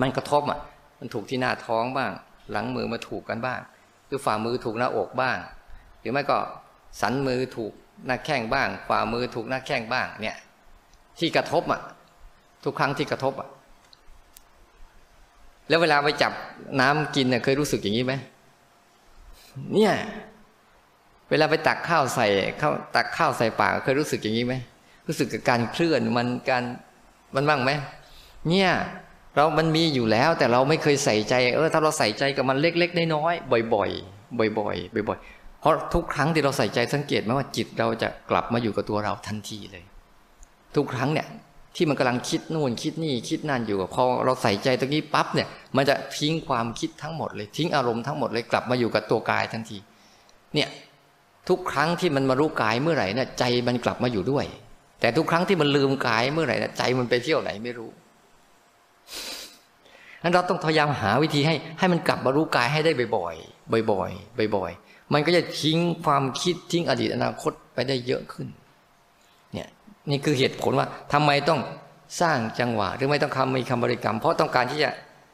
มันกระทบอ่ะมันถูกที่หน้าท้องบ้างหลังมือมาถูกกันบ้างคือฝ่ามือถูกหน้าอกบ้างหรือไม่ก็สันมือถูกหน้าแข้งบ้างฝ่ามือถูกหน้าแข้งบ้างเนี่ยที่กระทบอ่ะทุกครั้งที่กระทบอ่ะแล้วเวลาไปจับน้ำกินเนี่ยเคยรู้สึกอย่างนี้ไหมเนี่ยเวลาไปตักข้าวใส่ปากเคยรู้สึกอย่างนี้ไหมรู้สึกกับการเคลื่อนมันบ้างไหมเนี่ยเรามันมีอยู่แล้วแต่เราไม่เคยใส่ใจถ้าเราใส่ใจกับมันเล็กๆน้อยๆบ่อยๆเพราะทุกครั้งที่เราใส่ใจสังเกตไหมว่าจิตเราจะกลับมาอยู่กับตัวเราทันทีเลยทุกครั้งเนี่ยที่มันกำลังคิดนู่นคิดนี่คิดนั่นอยู่พอเราใส่ใจตรงนี้ปั๊บเนี่ยมันจะทิ้งความคิดทั้งหมดเลยทิ้งอารมณ์ทั้งหมดเลยกลับมาอยู่กับตัวกายทันทีเนี่ยทุกครั้งที่มันมารู้กายเมื่อไหร่เนี่ยใจมันกลับมาอยู่ด้วยแต่ทุกครั้งที่มันลืมกายเมื่อไหร่ใจมันไปเที่ยวไหนไม่รู้งั้นเราต้องพยายามหาวิธีให้มันกลับมารู้กายให้ได้บ่อยๆมันก็จะทิ้งความคิดทิ้งอดีตอนาคตไปได้เยอะขึ้นเนี่ยนี่คือเหตุผลว่าทำไมต้องสร้างจังหวะหรือไม่ต้องมีคำบริกรรมเพราะต้องการที่จะ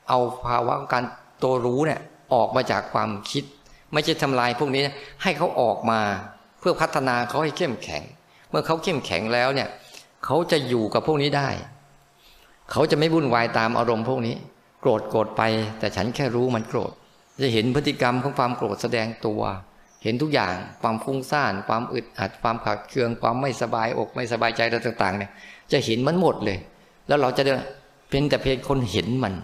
เอาภาวะของการตัวรู้เนี่ยออกมาจากความคิดไม่ใช่ทำลายพวกนี้ให้เขาออกมาเพื่อพัฒนาเขาให้เข้มแข็งเมื่อเขาเข้มแข็งแล้วเนี่ยเขาจะอยู่กับพวกนี้ได้เขาจะไม่วุ่นวายตามอารมณ์พวกนี้โกรธไปแต่ฉันแค่รู้มันโกรธจะเห็นพฤติกรรมของความโกรธแสดงตัวเห็นทุกอย่างความฟุ้งซ่านความอึดอัดความขัดเคืองความไม่สบายอกไม่สบายใจอะไรต่างๆเนี่ยจะเห็นมันหมดเลยแล้วเราจะเป็นแต่เพียงคนเห็นมัน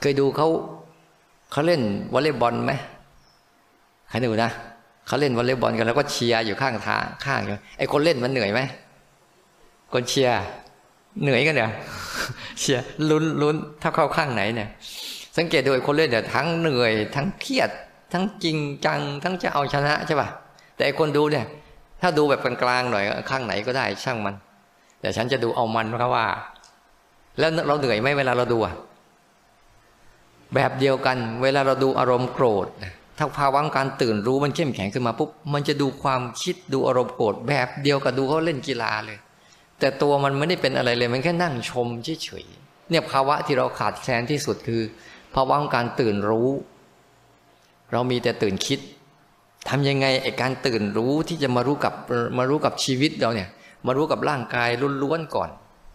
เคยดูเขาเล่นวอลเลย์บอลไหมใครดูนะเขาเล่นวอลเลย์บอลกันแล้วก็เชียร์อยู่ข้างทางอยู่ไอ้คนเล่นมันเหนื่อยไหมคนเชียร์เหนื่อยกันเนี่ยเชียร์ลุ้นถ้าเข้าข้างไหนเนี่ยสังเกตดูไอ้คนเล่นเนี่ยทั้งเหนื่อยทั้งเครียดทั้งจริงจังทั้งจะเอาชนะใช่ป่ะแต่ไอ้คนดูเนี่ยถ้าดูแบบกลางๆหน่อยข้างไหนก็ได้ช่างมันแต่ฉันจะดูเอามันครับว่าแล้วเราเหนื่อยไหมเวลาเราดูอะแบบเดียวกันเวลาเราดูอารมณ์โกรธถ้าภาวะการตื่นรู้มันเข้มแข็งขึ้นมาปุ๊บมันจะดูความคิดดูอารมณ์โกรธแบบเดียวกับดูเขาเล่นกีฬาเลยแต่ตัวมันไม่ได้เป็นอะไรเลยมันแค่นั่งชมเฉยๆเนี่ยภาวะที่เราขาดแคลนที่สุดคือภาวะการตื่นรู้เรามีแต่ตื่นคิดทำยังไงไอ้การตื่นรู้ที่จะมารู้กับชีวิตเราเนี่ยมารู้กับร่างกายล้วนๆก่อน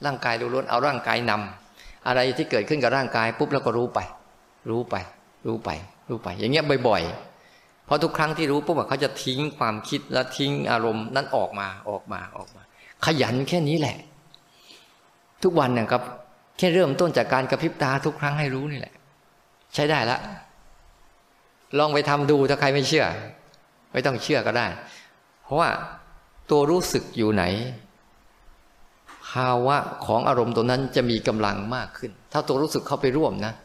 ร่างกายล้วนๆเอาร่างกายนำอะไรที่เกิดขึ้นกับร่างกายปุ๊บแล้วก็รู้ไปอย่างเงี้ยบ่อยๆเพราะทุกครั้งที่รู้ปุ๊บเขาจะทิ้งความคิดและทิ้งอารมณ์นั้นออกมาขยันแค่นี้แหละทุกวันเนี่ยครับแค่เริ่มต้นจากการกระพริบตาทุกครั้งให้รู้นี่แหละใช้ได้ละลองไปทำดูถ้าใครไม่เชื่อไม่ต้องเชื่อก็ได้เพราะว่าตัวรู้สึกอยู่ไหนภาวะของอารมณ์ตัวนั้นจะมีกำลังมากขึ้นถ้าตัวรู้สึกเข้าไปร่วมนะ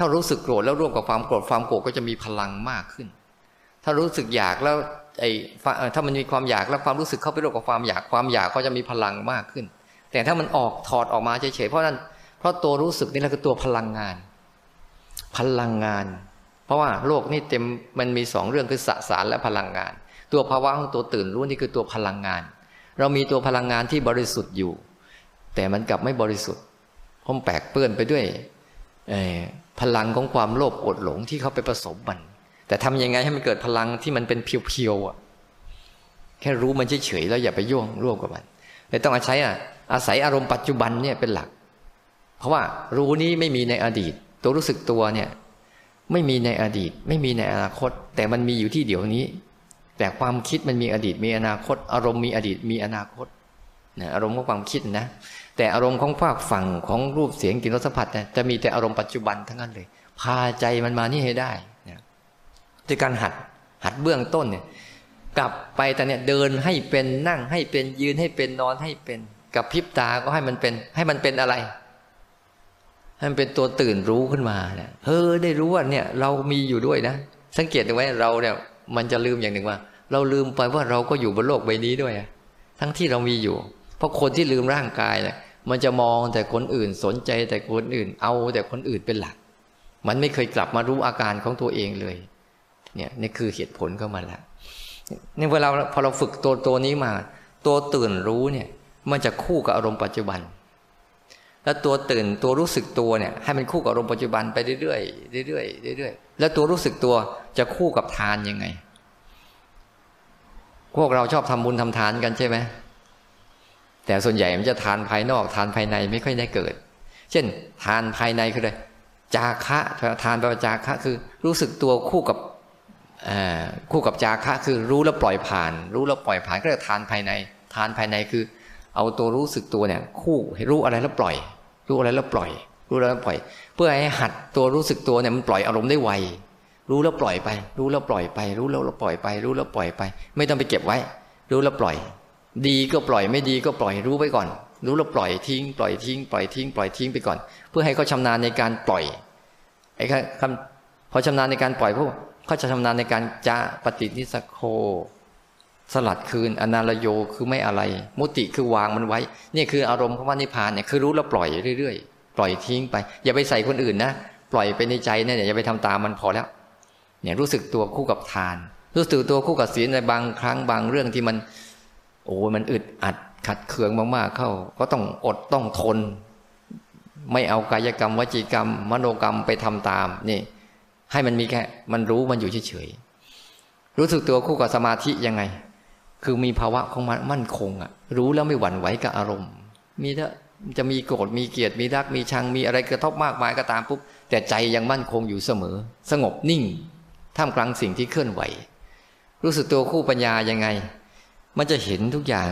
ถ้ารู้สึกโกรธแล้วร่วมกับความโกรธก็จะมีพลังมากขึ้นถ้ารู้สึกอยากแล้วถ้ามันมีความอยากแล้วความรู้สึกเข้าไปร่วมกับความอยากก็จะมีพลังมากขึ้นแต่ถ้ามันออกถอดออกมาเฉยๆเพราะตัวรู้สึกนี่แหละคือตัวพลังงานเพราะว่าโลกนี่เต็มมันมีสองเรื่องคือสสารและพลังงานตัวภาวะของตัวตื่นรู้นี่คือตัวพลังงานเรามีตัวพลังงานที่บริสุทธิ์อยู่แต่มันกลับไม่บริสุทธิ์เพราะแปลกเปื้อนไปด้วยพลังของความโลภอดหลงที่เขาไปผสมมันแต่ทำยังไงให้มันเกิดพลังที่มันเป็นเพียวๆอ่ะแค่รู้มันเฉยๆแล้วอย่าไปย่วงร่วมกับมันเลยต้องอาศัยอารมณ์ปัจจุบันเนี่ยเป็นหลักเพราะว่ารู้นี้ไม่มีในอดีตตัวรู้สึกตัวเนี่ย ไม่มีในอดีตไม่มีในอนาคตแต่มันมีอยู่ที่เดี๋ยวนี้แต่ความคิดมันมีอดีตมีอนาคตอารมณ์มีอดีตมีอนาคตนะอารมณ์ของความคิดนะแต่อารมณ์ของภาคฝั่งของรูปเสียงกลิ่นรสสัมผัสนะจะมีแต่อารมณ์ปัจจุบันทั้งนั้นเลยพาใจมันมานี่ให้ได้นะด้วยการหัดเบื้องต้นเนี่ยกลับไปแต่เนี่ยเดินให้เป็นนั่งให้เป็นยืนให้เป็นนอนให้เป็นกับพริบตาก็ให้มันเป็นอะไรให้มันเป็นตัวตื่นรู้ขึ้นมาเนี่ยได้รู้ว่าเนี่ยเรามีอยู่ด้วยนะสังเกตดูไว้เราเนี่ยมันจะลืมอย่างหนึ่งว่าเราลืมไปว่าเราก็อยู่บนโลกใบนี้ด้วยทั้งที่เรามีอยู่เพราะคนที่ลืมร่างกายเนี่ยมันจะมองแต่คนอื่นสนใจแต่คนอื่นเอาแต่คนอื่นเป็นหลักมันไม่เคยกลับมารู้อาการของตัวเองเลยเนี่ยนี่คือเหตุผลเข้ามาแล้วนี่พอเราฝึกตัวนี้มาตัวตื่นรู้เนี่ยมันจะคู่กับอารมณ์ปัจจุบันแล้วตัวตื่นตัวรู้สึกตัวเนี่ยให้มันคู่กับอารมณ์ปัจจุบันไปเรื่อยๆเรื่อยๆเรื่อยๆแล้วตัวรู้สึกตัวจะคู่กับทานยังไงพวกเราชอบทำบุญทำทานกันใช่ไหมแต่ส่วนใหญ่มันจะทานภายนอกทานภายในไม่ค่อยได้เกิดเช่นทานภายในคืออะไรจาคะทานประจาคะคือรู้สึกตัวคู่กับจาคะคือรู้แล้วปล่อยผ่านรู้แล้วปล่อยผ่านก็เรียกทานภายในทานภายในคือเอาตัวรู้สึกตัวเนี่ยคู่ให้รู้อะไรแล้วปล่อยรู้อะไรแล้วปล่อยรู้แล้วปล่อยเพื่อให้หัดตัวรู้สึกตัวเนี่ยมันปล่อยอารมณ์ได้ไวรู้แล้วปล่อยไปรู้แล้วปล่อยไปรู้แล้วปล่อยไปรู้แล้วปล่อยไปไม่ต้องไปเก็บไว้รู้แล้วปล่อยดีก็ปล่อยไม่ดีก็ปล่อยรู้ไปก่อนรู้แล้วปล่อยทิ้งปล่อยทิ้งปล่อยทิ้งปล่อยทิ้งไปก่อนเพื่อให้เขาชำนาญในการปล่อยไอ้คำพอชำนาญในการปล่อยพวกเขาจะชำนาญในการจะปฏินิสโคสลัดคืนอนาลโยคือไม่อะไรมุติคือวางมันไว้นี่คืออารมณ์ของนิพพานเนี่ยคือรู้แล้วปล่อยเรื่อยๆปล่อยทิ้งไปอย่าไปใส่คนอื่นนะปล่อยไปในใจเนี่ยอย่าไปทำตามมันพอแล้วเนี่ยรู้สึกตัวคู่กับทานรู้สึกตัวคู่กับศีลในบางครั้งบางเรื่องที่มันโอ้มันอึดอัดขัดเคืองมากๆเข้าก็ต้องอดต้องทนไม่เอากายกรรมวจีกรรมมโนกรรมไปทำตามนี่ให้มันมีแค่มันรู้มันอยู่เฉยๆรู้สึกตัวคู่กับสมาธิยังไงคือมีภาวะของมันมั่นคงอ่ะรู้แล้วไม่หวั่นไหวกับอารมณ์มีถ้าจะมีโกรธมีเกลียดมีรักมีชังมีอะไรกระทบมากมายก็ตามปุ๊บแต่ใจยังมั่นคงอยู่เสมอสงบนิ่งท่ามกลางสิ่งที่เคลื่อนไหวรู้สึกตัวคู่ปัญญายังไงมันจะเห็นทุกอย่าง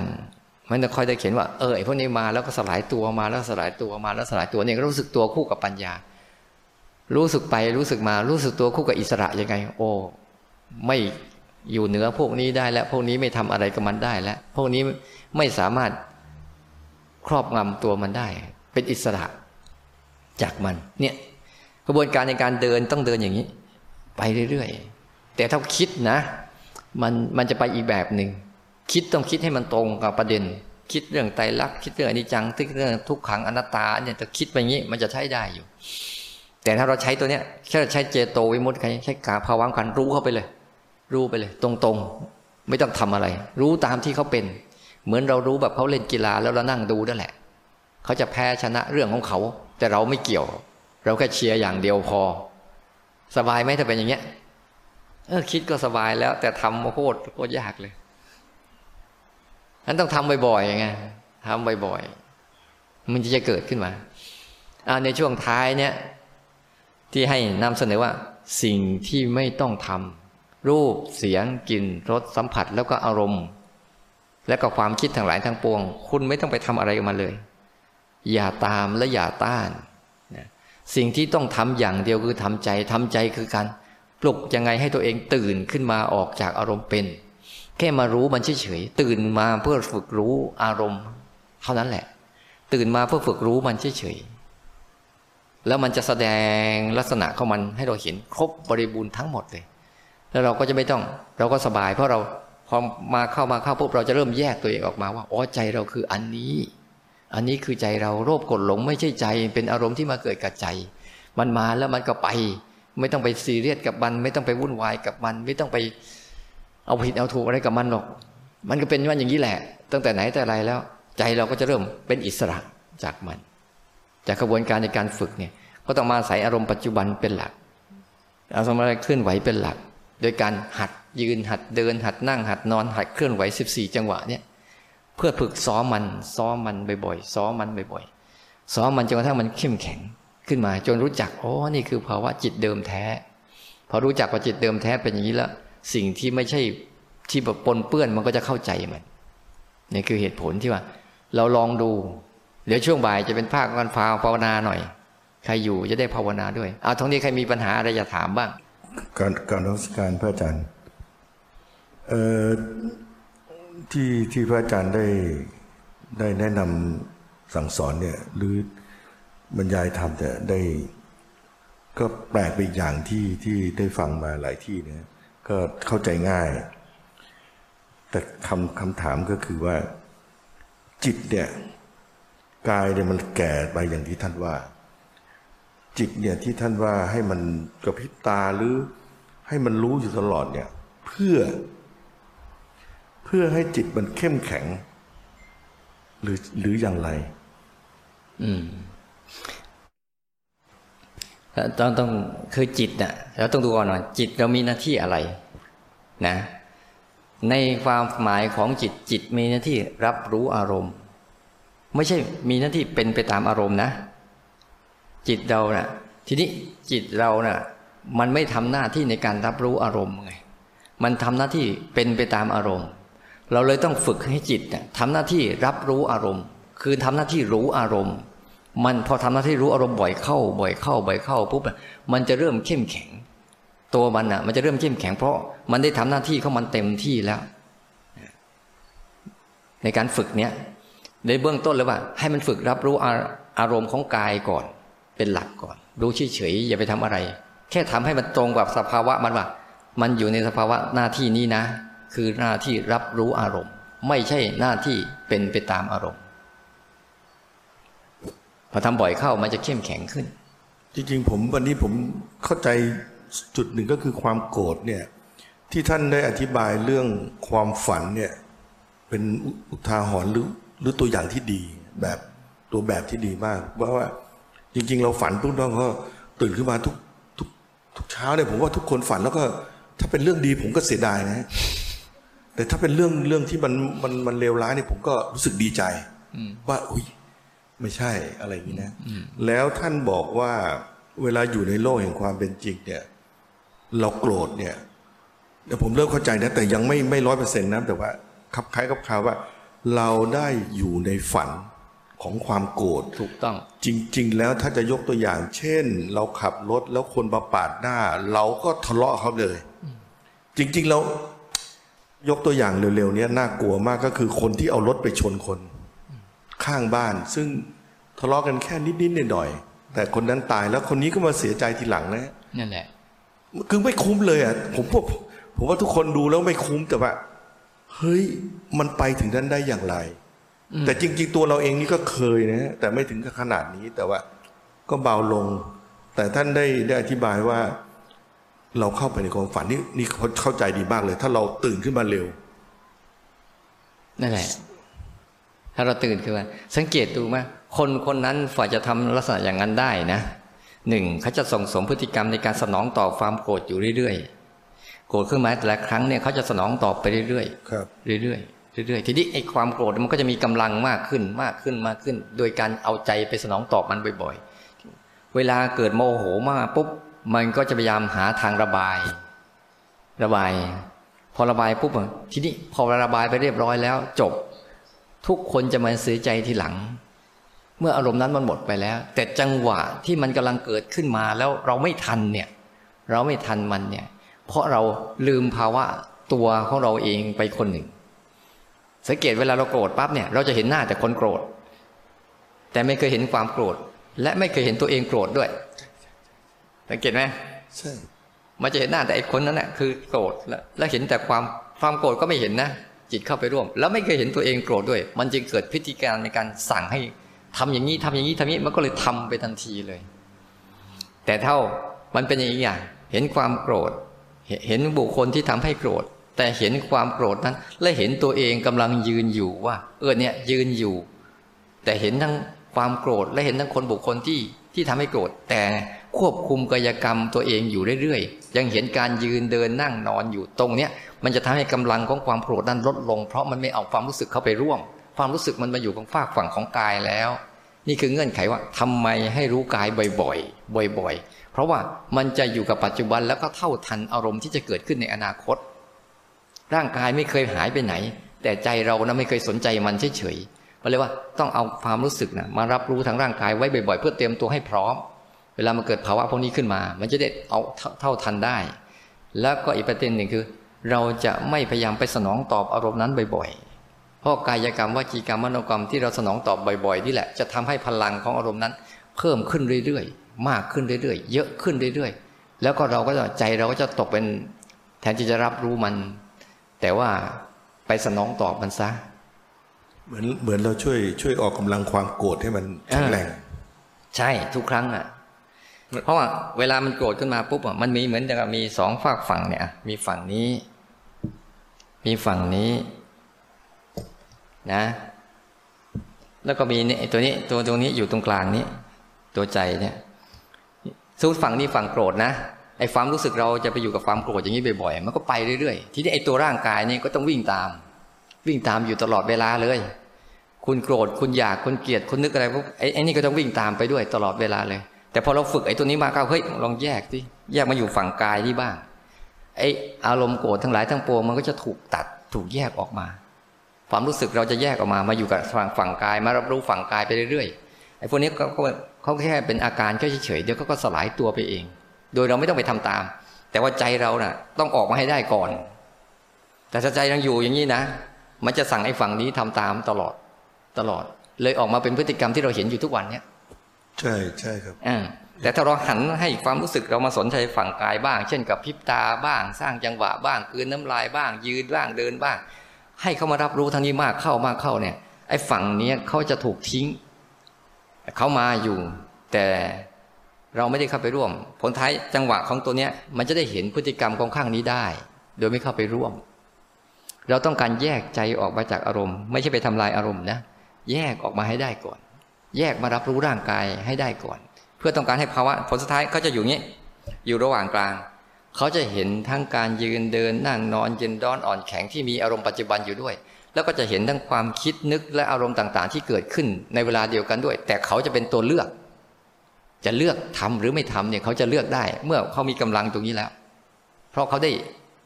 มันจะคอยจะเห็นว่าไอ้พวกนี้มาแล้วก็สลายตัวมาแล้วสลายตัวมาแล้วสลายตัวเนี่ยรู้สึกตัวคู่กับปัญญารู้สึกไปรู้สึกมารู้สึกตัวคู่กับอิสระยังไงโอ้ไม่อยู่เหนือพวกนี้ได้แล้วพวกนี้ไม่ทำอะไรกับมันได้แล้วพวกนี้ไม่สามารถครอบงำตัวมันได้เป็นอิสระจากมันเนี่ยกระบวนการในการเดินต้องเดินอย่างนี้ไปเรื่อยๆแต่ถ้าคิดนะมันจะไปอีกแบบหนึ่งคิดต้องคิดให้มันตรงกับประเด็นคิดเรื่องไตรลักษณ์คิดเรื่องอนิจจังคิดเรื่องทุกขังอนัตตาเนี่ยจะคิดไปอย่างนี้มันจะใช้ได้อยู่แต่ถ้าเราใช้ตัวเนี้ยใช้เจโตวิมุตติใช้กาภาวะการรู้เข้าไปเลยรู้ไปเลยตรงๆไม่ต้องทำอะไรรู้ตามที่เขาเป็นเหมือนเรารู้แบบเขาเล่นกีฬาแล้วเรานั่งดูนั่นแหละเขาจะแพ้ชนะเรื่องของเขาแต่เราไม่เกี่ยวเราแค่เชียร์อย่างเดียวพอสบายไหมถ้าเป็นอย่างเงี้ยคิดก็สบายแล้วแต่ทำมาโคตรยากเลยนั้นต้องทำบ่อยๆไงทำบ่อยๆมันจะเกิดขึ้นมาในช่วงท้ายเนี้ยที่ให้นำเสนอว่าสิ่งที่ไม่ต้องทำรูปเสียงกลิ่นรสสัมผัสแล้วก็อารมณ์และก็ความคิดทั้งหลายทั้งปวงคุณไม่ต้องไปทำอะไรกับมันเลยอย่าตามและอย่าต้านสิ่งที่ต้องทำอย่างเดียวคือทำใจคือการปลุกยังไงให้ตัวเองตื่นขึ้นมาออกจากอารมณ์เป็นแค่มารู้มันเฉยๆตื่นมาเพื่อฝึกรู้อารมณ์เท่านั้นแหละตื่นมาเพื่อฝึกรู้มันเฉยๆแล้วมันจะแสดงลักษณะของมันให้เราเห็นครบบริบูรณ์ทั้งหมดเลยแล้วเราก็จะไม่ต้องเราก็สบายเพราะเราพอมาเข้าปุ๊บเราจะเริ่มแยกตัวเองออกมาว่าอ๋อใจเราคืออันนี้คือใจเราโลภโกรธหลงไม่ใช่ใจเป็นอารมณ์ที่มาเกิดกับใจมันมาแล้วมันก็ไปไม่ต้องไปซีเรียสกับมันไม่ต้องไปวุ่นวายกับมันไม่ต้องไปเอาผิดเอาถูกอะไรกับมันหรอกมันก็เป็นว่าอย่างนี้แหละตั้งแต่ไหนแต่ไรแล้วใจเราก็จะเริ่มเป็นอิสระจากมันจากกระบวนการในการฝึกเนี่ยก็ต้องมาใส่อารมณ์ปัจจุบันเป็นหลักเอาสมารถเคลื่อนไหวเป็นหลักโดยการหัดยืนหัดเดินหัดนั่งหัดนอนหัดเคลื่อนไหว14จังหวะเนี่ยเพื่อฝึกซ้อมมันบ่อยๆซ้อมมันบ่อยๆซ้อมมันจนกระทั่งมันเข้มแข็งขึ้นมาจนรู้จักอ๋อนี่คือภาวะจิตเดิมแท้ พอรู้จักว่าจิตเดิมแท้เป็นอย่างนี้แล้วสิ่งที่ไม่ใช่ที่แบบปนเปื้อนมันก็จะเข้าใจมันนี่คือเหตุผลที่ว่าเราลองดูเดี๋ยวช่วงบ่ายจะเป็นภาคการภาวนาหน่อยใครอยู่จะได้ภาวนาด้วยเอาทั้งนี้ใครมีปัญหาอะไรจะถามบ้างการรัชการพระอาจารย์ที่พระอาจารย์ได้แนะนำสั่งสอนเนี่ยหรือบรรยายธรรมแต่ได้ก็แปลกไปอีกอย่างที่ได้ฟังมาหลายที่เนี่ยก็เข้าใจง่ายแต่คำถามก็คือว่าจิตเนี่ยกายเนี่ยมันแก่ไปอย่างที่ท่านว่าจิตเนี่ยที่ท่านว่าให้มันกระพริบตาหรือให้มันรู้อยู่ตลอดเนี่ยเพื่อให้จิตมันเข้มแข็งหรืออย่างไรต้องคือจิตน่ะเราต้องดูก่อนว่าจิตเรามีหน้าที่อะไรนะในความหมายของจิตมีหน้าที่รับรู้อารมณ์ไม่ใช่มีหน้าที่เป็นไปตามอารมณ์นะจิตเราน่ะทีนี้จิตเราน่ะมันไม่ทำหน้าที่ในการรับรู้อารมณ์ไงมันทำหน้าที่เป็นไปตามอารมณ์เราเลยต้องฝึกให้จิตน่ะทำหน้าที่รับรู้อารมณ์คือทำหน้าที่รู้อารมณ์มันพอทำหน้าที่รู้อารมณ์บ่อยเข้าปุ๊บมันจะเริ่มเข้มแข็งตัวมันน่ะมันจะเริ่มเข้มแข็งเพราะมันได้ทำหน้าที่ของมันเต็มที่แล้วในการฝึกเนี้ยในเบื้องต้นเลยว่าให้มันฝึกรับรู้อารมณ์ของกายก่อนเป็นหลักก่อนรู้เฉยๆอย่าไปทำอะไรแค่ทำให้มันตรงกับสภาวะมันว่ามันอยู่ในสภาวะหน้าที่นี้นะคือหน้าที่รับรู้อารมณ์ไม่ใช่หน้าที่เป็นไปตามอารมณ์พอทำบ่อยเข้ามันจะเข้มแข็งขึ้นจริงๆวันนี้ผมเข้าใจจุดหนึ่งก็คือความโกรธเนี่ยที่ท่านได้อธิบายเรื่องความฝันเนี่ยเป็นอุทาหรณ์หรือตัวอย่างที่ดีแบบตัวแบบที่ดีมากเพราะว่าจริงๆเราฝันทุกน้องก็ตื่นขึ้นมาทุกเช้าเนี่ยผมว่าทุกคนฝันแล้วก็ถ้าเป็นเรื่องดีผมก็เสียดายนะแต่ถ้าเป็นเรื่องที่มันเลวร้ายเนี่ยผมก็รู้สึกดีใจว่าอุ้ยไม่ใช่อะไรอย่างนี้นะแล้วท่านบอกว่าเวลาอยู่ในโลกแห่งความเป็นจริงเนี่ยเราโกรธเนี่ยเดี๋ยวผมเริ่มเข้าใจนะแต่ยังไม่100%นะแต่ว่าคล้ายๆกับคราวว่าเราได้อยู่ในฝันของความโกรธถูกต้องจริงๆแล้วถ้าจะยกตัวอย่างเช่นเราขับรถแล้วคนมาปาดหน้าเราก็ทะเลาะเขาเลยจริงๆเรายกตัวอย่างเร็วๆนี้น่ากลัวมากก็คือคนที่เอารถไปชนคนข้างบ้านซึ่งทะเลาะกันแค่นิดๆหน่อยๆแต่คนนั้นตายแล้วคนนี้ก็มาเสียใจทีหลังนะนั่นแหละคือไม่คุ้มเลยอ่ะผมว่าทุกคนดูแล้วไม่คุ้มแต่ว่าเฮ้ยมันไปถึงนั้นได้อย่างไรแต่จริงๆตัวเราเองนี่ก็เคยนะแต่ไม่ถึงกับขนาดนี้แต่ว่าก็เบาลงแต่ท่านได้อธิบายว่าเราเข้าไปในความฝันนี่เข้าใจดีมากเลยถ้าเราตื่นขึ้นมาเร็วนั่นแหละถ้าเราตื่นขึ้นมาสังเกตดูไหมคนนั้นฝ่ายจะทำลักษณะอย่างนั้นได้นะหนึ่งเขาจะส่งเสริมพฤติกรรมในการสนองต่อความโกรธอยู่เรื่อยๆโกรธขึ้นมาแต่ละครั้งเนี่ยเขาจะสนองตอบไปเรื่อยๆครับเรื่อยๆทีนี้ไอ้ความโกรธมันก็จะมีกำลังมากขึ้นโดยการเอาใจไปสนองตอบมันบ่อยๆเวลาเกิดโมโหมากปุ๊บมันก็จะพยายามหาทางระบายพอระบายปุ๊บทีนี้พอระบายไปเรียบร้อยแล้วจบทุกคนจะมาเสียใจทีหลังเมื่ออารมณ์นั้นมันหมดไปแล้วแต่จังหวะที่มันกำลังเกิดขึ้นมาแล้วเราไม่ทันมันเนี่ยเพราะเราลืมภาวะตัวของเราเองไปคนหนึ่งสังเกตเวลาเราโกรธปั๊บเนี่ยเราจะเห็นหน้าแต่คนโกรธแต่ไม่เคยเห็นความโกรธและไม่เคยเห็นตัวเองโกรธด้วยสังเกตไหมใช่มันจะเห็นหน้าแต่ไอ้คนนั้นน่ะคือโกรธแล้วเห็นแต่ความโกรธก็ไม่เห็นนะจิตเข้าไปร่วมแล้วไม่เคยเห็นตัวเองโกรธด้วยมันจึงเกิดพฤติกรรมในการสั่งให้ทำอย่างนี้มันก็เลยทำไปทันทีเลยแต่เท่ามันเป็นอย่างนี้อย่างเห็นความโกรธเห็นบุคคลที่ทำให้โกรธแต่เห็นความโกรธนั้นและเห็นตัวเองกำลังยืนอยู่ว่าเนี่ยยืนอยู่แต่เห็นทั้งความโกรธและเห็นทั้งคนบุคคลที่ทำให้โกรธแต่ควบคุมกายกรรมตัวเองอยู่เรื่อยๆยังเห็นการยืนเดินนั่งนอนอยู่ตรงเนี้ยมันจะทำให้กำลังของความโกรธนั้นลดลงเพราะมันไม่เอาความรู้สึกเข้าไปร่วมความรู้สึกมันมาอยู่ของฝากฝั่งของกายแล้วนี่คือเงื่อนไขว่าทำไมให้รู้กายบ่อยๆ เพราะว่ามันจะอยู่กับปัจจุบันแล้วก็เท่าทันอารมณ์ที่จะเกิดขึ้นในอนาคตร่างกายไม่เคยหายไปไหนแต่ใจเรานะไม่เคยสนใจมันเฉยๆก็เลยว่าต้องเอาความรู้สึกนะมารับรู้ทางร่างกายไว้บ่อยๆเพื่อเตรียมตัวให้พร้อมเวลามันเกิดภาวะพวกนี้ขึ้นมามันจะได้เอาเท่าทันได้แล้วก็อีกประเด็นหนึ่งคือเราจะไม่พยายามไปสนองตอบอารมณ์นั้นบ่อยๆเพราะกายกรรมวจีกรรมมโนกรรมที่เราสนองตอบบ่อยๆนี่แหละจะทำให้พลังของอารมณ์นั้นเพิ่มขึ้นเรื่อยๆมากขึ้นเรื่อยๆเยอะขึ้นเรื่อยๆแล้วก็เราก็ใจเราก็จะตกเป็นแทนที่จะรับรู้มันแต่ว่าไปสนองตอบมันซะเหมือนเราช่วยออกกำลังความโกรธให้มันแข็งแรงใช่ทุกครั้งอ่ะเพราะว่าเวลามันโกรธขึ้นมาปุ๊บอ่ะมันมีเหมือนกับมีสองฝากฝั่งเนี่ยมีฝั่งนี้มีฝั่งนี้นะแล้วก็มีเนี่ยตัวนี้ตัวตรงนี้อยู่ตรงกลางนี้ตัวใจเนี่ยสู้ฝั่งนี้ฝั่งโกรธนะไอ้ความรู้สึกเราจะไปอยู่กับความโกรธอย่างนี้บ่อยๆมันก็ไปเรื่อยๆทีนี้ไอ้ตัวร่างกายนี่ก็ต้องวิ่งตามอยู่ตลอดเวลาเลยคุณโกรธคุณอยากคุณเกลียดคุณนึกอะไรพวกไอ้นี่ก็ต้องวิ่งตามไปด้วยตลอดเวลาเลยแต่พอเราฝึกไอ้ตัวนี้มาก็เฮ้ยลองแยกมาอยู่ฝั่งกายนี่บ้างไอ้อารมณ์โกรธทั้งหลายทั้งปวงมันก็จะถูกตัดถูกแยกออกมาความรู้สึกเราจะแยกออกมาอยู่กับฝั่งกายมารับรู้ฝั่งกายไปเรื่อยๆไอ้พวกนี้เขาแค่เป็นอาการก็เฉยๆเดี๋ยวก็สลายตัวไปเองโดยเราไม่ต้องไปทำตามแต่ว่าใจเราน่ะต้องออกมาให้ได้ก่อนแต่ใจยังอยู่อย่างนี้นะมันจะสั่งไอ้ฝั่งนี้ทำตามตลอดเลยออกมาเป็นพฤติกรรมที่เราเห็นอยู่ทุกวันเนี้ยใช่ครับแต่ถ้าเราหันให้ความรู้สึกเรามาสนใจฝั่งกายบ้างเช่นกับพริบตาบ้างสร้างจังหวะบ้างคืนน้ำลายบ้างยืนบ้างเดินบ้างให้เขามารับรู้ทางนี้มากเข้าเนี่ยไอ้ฝั่งเนี้ยเขาจะถูกทิ้งเขามาอยู่แต่เราไม่ได้เข้าไปร่วมผลท้ายจังหวะของตัวเนี้ยมันจะได้เห็นพฤติกรรมของข้างนี้ได้โดยไม่เข้าไปร่วมเราต้องการแยกใจออกมาจากอารมณ์ไม่ใช่ไปทำลายอารมณ์นะแยกออกมาให้ได้ก่อนแยกมารับรู้ร่างกายให้ได้ก่อนเพื่อต้องการให้ภาวะผลสุดท้ายเขาจะอยู่งี้อยู่ระหว่างกลางเขาจะเห็นทั้งการยืนเดินนั่งนอนเย็นร้อนอ่อนแข็งที่มีอารมณ์ปัจจุบันอยู่ด้วยแล้วก็จะเห็นทั้งความคิดนึกและอารมณ์ต่างๆที่เกิดขึ้นในเวลาเดียวกันด้วยแต่เขาจะเป็นตัวเลือกจะเลือกทำหรือไม่ทำเนี่ยเขาจะเลือกได้เมื่อเขามีกำลังตรงนี้แล้วเพราะเขาได้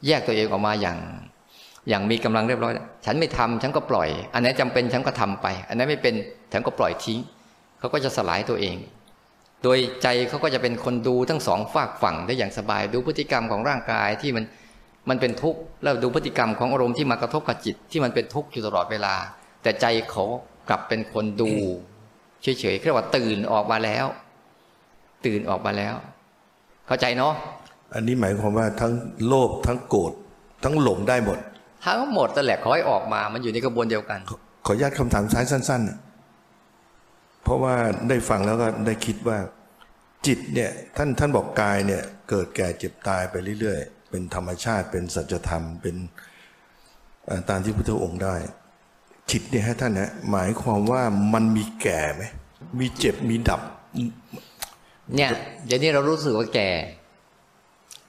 แยกตัวเองออกมาอย่างมีกำลังเรียบร้อยฉันไม่ทำฉันก็ปล่อยอันไหนจำเป็นฉันก็ทำไปอันไหนไม่เป็นฉันก็ปล่อยทิ้งเขาก็จะสลายตัวเองโดยใจเขาก็จะเป็นคนดูทั้งสองฝากฝั่งได้อย่างสบายดูพฤติกรรมของร่างกายที่มันเป็นทุกข์แล้วดูพฤติกรรมของอารมณ์ที่มากระทบกับจิตที่มันเป็นทุกข์อยู่ตลอดเวลาแต่ใจเขากลับเป็นคนดูเฉยๆเรียกว่าตื่นออกมาแล้วเข้าใจเนาะอันนี้หมายความว่าทั้งโลภทั้งโกรธทั้งหลงได้หมดทั้งหมดแต่แหละขอให้ออกมามันอยู่ในกระบวนเดียวกันขออนุญาตคำถามท้ายสั้นๆเพราะว่าได้ฟังแล้วก็ได้คิดว่าจิตเนี่ยท่านบอกกายเนี่ยเกิดแก่เจ็บตายไปเรื่อยๆเป็นธรรมชาติเป็นสัจธรรมเป็นตามที่พระพุทธองค์ได้จิตเนี่ยให้ท่านนะหมายความว่ามันมีแก่ไหมมีเจ็บมีดับเนี่ยเดี๋ยวนี้เรารู้สึกว่าแก่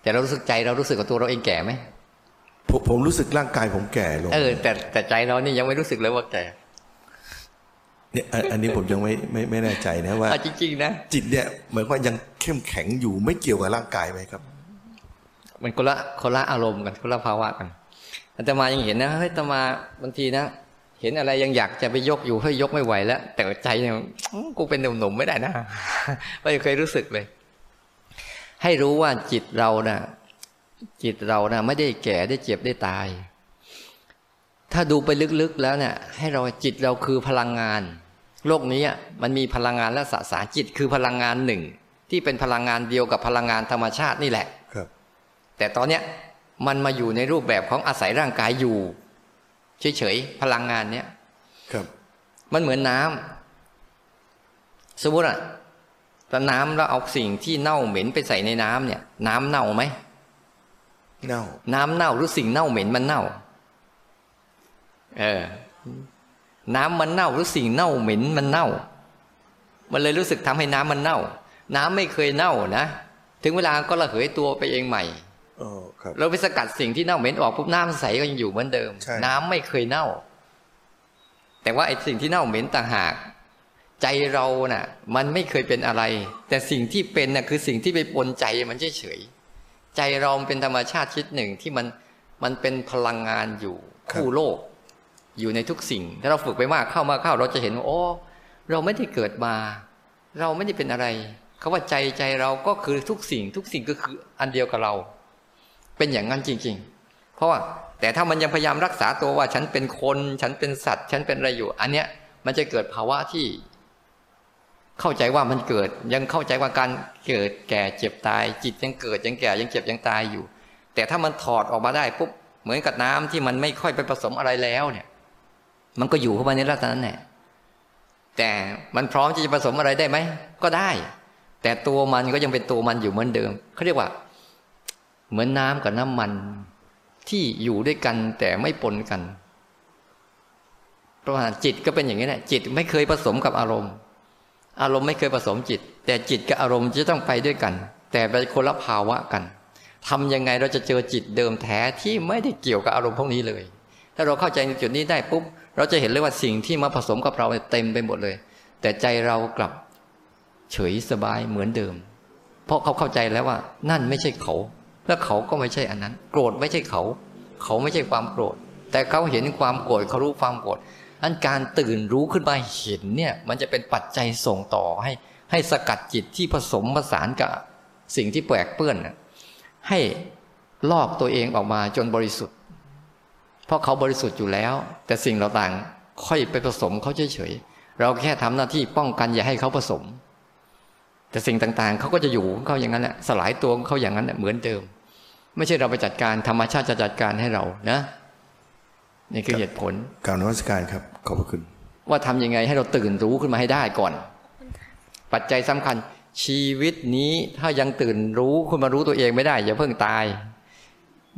แต่เรารู้สึกใจเรารู้สึกกับตัวเราเองแก่ไหมผมรู้สึกร่างกายผมแก่ลงแต่ใจเรานี่ยังไม่รู้สึกเลยว่าแก่เนี่ยอันนี้ผมยังไม่แน่ใจนะว่าจริงๆนะจิตเนี่ยเหมือนว่ายังเข้มแข็งอยู่ไม่เกี่ยวกับร่างกายไหมครับมันคนละอารมณ์กันคนละภาวะกันอาตมายังเห็นนะเฮ้ยอาตมาบางทีนะเห็นอะไรยังอยากจะไปยกอยู่เฮ้ยยกไม่ไหวแล้วแต่ใจเนี่ยกูเป็นหนุ่มๆไม่ได้นะไม่เคยรู้สึกเลยให้รู้ว่าจิตเราน่ะไม่ได้แก่ได้เจ็บได้ตายถ้าดูไปลึกๆแล้วเนี่ยให้เราจิตเราคือพลังงานโลกนี้มันมีพลังงานและสสารจิตคือพลังงานหนึ่งที่เป็นพลังงานเดียวกับพลังงานธรรมชาตินี่แหละครับแต่ตอนเนี้ยมันมาอยู่ในรูปแบบของอาศัยร่างกายอยู่เฉยๆพลังงานเนี้ยครับมันเหมือนน้ำสมมติถ้าน้ำเราเอาสิ่งที่เน่าเหม็นไปใส่ในน้ำเนี่ยน้ำเน่าไหมเน่าน้ำเน่าหรือสิ่งเน่าเหม็นมันเน่าน้ำมันเน่าหรือสิ่งเน่าเหม็นมันเน่ามันเลยรู้สึกทำให้น้ำมันเน่าน้ำไม่เคยเน่านะถึงเวลาก็ระเหยตัวไปเองใหม่เราไปสกัดสิ่งที่เน่าเหม็นออกปุ๊บน้ำใสก็ยังอยู่เหมือนเดิมน้ำไม่เคยเน่าแต่ว่าไอ้สิ่งที่เน่าเหม็นต่างหาก ใจเราน่ะมันไม่เคยเป็นอะไรแต่สิ่งที่เป็นน่ะคือสิ่งที่ไปปนใจมันเฉยๆใจเราเป็นธรรมชาติชนิดหนึ่งที่มันเป็นพลังงานอยู่คู่โลกอยู่ในทุกสิ่งถ้าเราฝึกไปมากเข้ามาเข้าเราจะเห็นว่าโอ้เราไม่ได้เกิดมาเราไม่ได้เป็นอะไรคำว่าใจเราก็คือทุกสิ่งทุกสิ่งก็คืออันเดียวกับเราเป็นอย่างนั้นจริงๆเพราะว่าแต่ถ้ามันยังพยายามรักษาตัวว่าฉันเป็นคนฉันเป็นสัตว์ฉันเป็นอะไรอยู่อันเนี้ยมันจะเกิดภาวะที่เข้าใจว่ามันเกิดยังเข้าใจว่าการเกิดแก่เจ็บตายจิตยังเกิดยังแก่ยังเจ็บยังตายอยู่แต่ถ้ามันถอดออกมาได้ปุ๊บเหมือนกับน้ำที่มันไม่ค่อยไปผสมอะไรแล้วเนี่ยมันก็อยู่เข้ามาในลักษณะนั้นแหละแต่มันพร้อมที่จะผสมอะไรได้ไหมก็ได้แต่ตัวมันก็ยังเป็นตัวมันอยู่เหมือนเดิมเขาเรียกว่าเหมือนน้ำกับน้ำมันที่อยู่ด้วยกันแต่ไม่ปนกันเพราะว่าจิตก็เป็นอย่างนี้แหละจิตไม่เคยผสมกับอารมณ์อารมณ์ไม่เคยผสมจิตแต่จิตกับอารมณ์จะต้องไปด้วยกันแต่เป็นคนละภาวะกันทำยังไงเราจะเจอจิตเดิมแท้ที่ไม่ได้เกี่ยวกับอารมณ์พวกนี้เลยถ้าเราเข้าใจในจุดนี้ได้ปุ๊บเราจะเห็นเลยว่าสิ่งที่มาผสมกับเราเต็มไปหมดเลยแต่ใจเรากลับเฉยสบายเหมือนเดิมเพราะเขาเข้าใจแล้วว่านั่นไม่ใช่เขาและเขาก็ไม่ใช่อันนั้นโกรธไม่ใช่เขาไม่ใช่ความโกรธแต่เขาเห็นความโกรธเขารู้ความโกรธอันการตื่นรู้ขึ้นมาเห็นเนี่ยมันจะเป็นปัจจัยส่งต่อให้สกัดจิตที่ผสมผสานกับสิ่งที่แปลกเปื้อนให้ลอกตัวเองออกมาจนบริสุทธิ์เพราะเขาบริสุทธิ์อยู่แล้วแต่สิ่งเราต่างค่อยไปผสมเขาเฉยๆเราแค่ทำหน้าที่ป้องกันอย่าให้เขาผสมแต่สิ่งต่างๆเขาก็จะอยู่ของเขาอย่างนั้นแหละสลายตัวของเขาอย่างนั้นเหมือนเดิมไม่ใช่เราไปจัดการธรรมชาติจะจัดการให้เรานะนี่คือเหตุผลกล่าวนวัตการครับขอบพระคุณว่าทำยังไงให้เราตื่นรู้ขึ้นมาให้ได้ก่อนปัจจัยสำคัญชีวิตนี้ถ้ายังตื่นรู้คุณมารู้ตัวเองไม่ได้อย่าเพิ่งตาย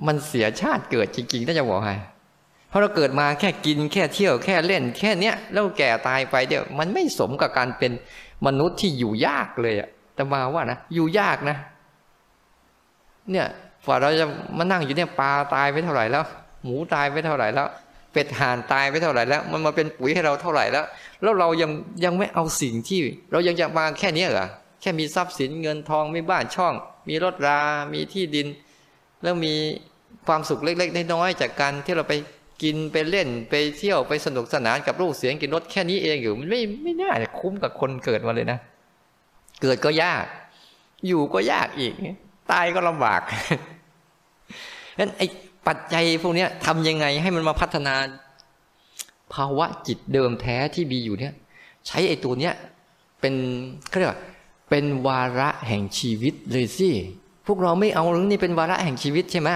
มันเสียชาติเกิดจริงๆถ้าจะบอกให้เพราะเราเกิดมาแค่กินแค่เที่ยวแค่เล่นแค่เนี้ยแล้วแก่ตายไปเดี๋ยวมันไม่สมกับการเป็นมนุษย์ที่อยู่ยากเลยอะแต่มาว่านะอยู่ยากนะเนี่ยฝ่าเราจะมานั่งอยู่เนี่ยปลาตายไปเท่าไหร่แล้วหมูตายไปเท่าไหร่แล้วเป็ดห่านตายไปเท่าไหร่แล้วมันมาเป็นปุ๋ยให้เราเท่าไหร่แล้วเรายังไม่เอาสิ่งที่เรายังจะมาแค่นี้เหรอแค่มีทรัพย์สินเงินทองมีบ้านช่องมีรถรามีที่ดินแล้วมีความสุขเล็กๆน้อยๆจากการที่เราไปกินไปเล่นไปเที่ยวไปสนุกสนานกับลูกเสียงกินรถแค่นี้เองอยู่มันไม่น่าจะคุ้มกับคนเกิดมาเลยนะเกิดก็ยากอยู่ก็ยากอีกตายก็ลำบากงั้นไอ้ปัจจัยพวกนี้ทำยังไงให้มันมาพัฒนาภาวะจิตเดิมแท้ที่มีอยู่เนี่ยใช้ไอ้ตัวเนี้ยเป็นเขาเรียกว่าเป็นวาระแห่งชีวิตเลยสิพวกเราไม่เอาเรื่องนี้เป็นวาระแห่งชีวิตใช่ไหม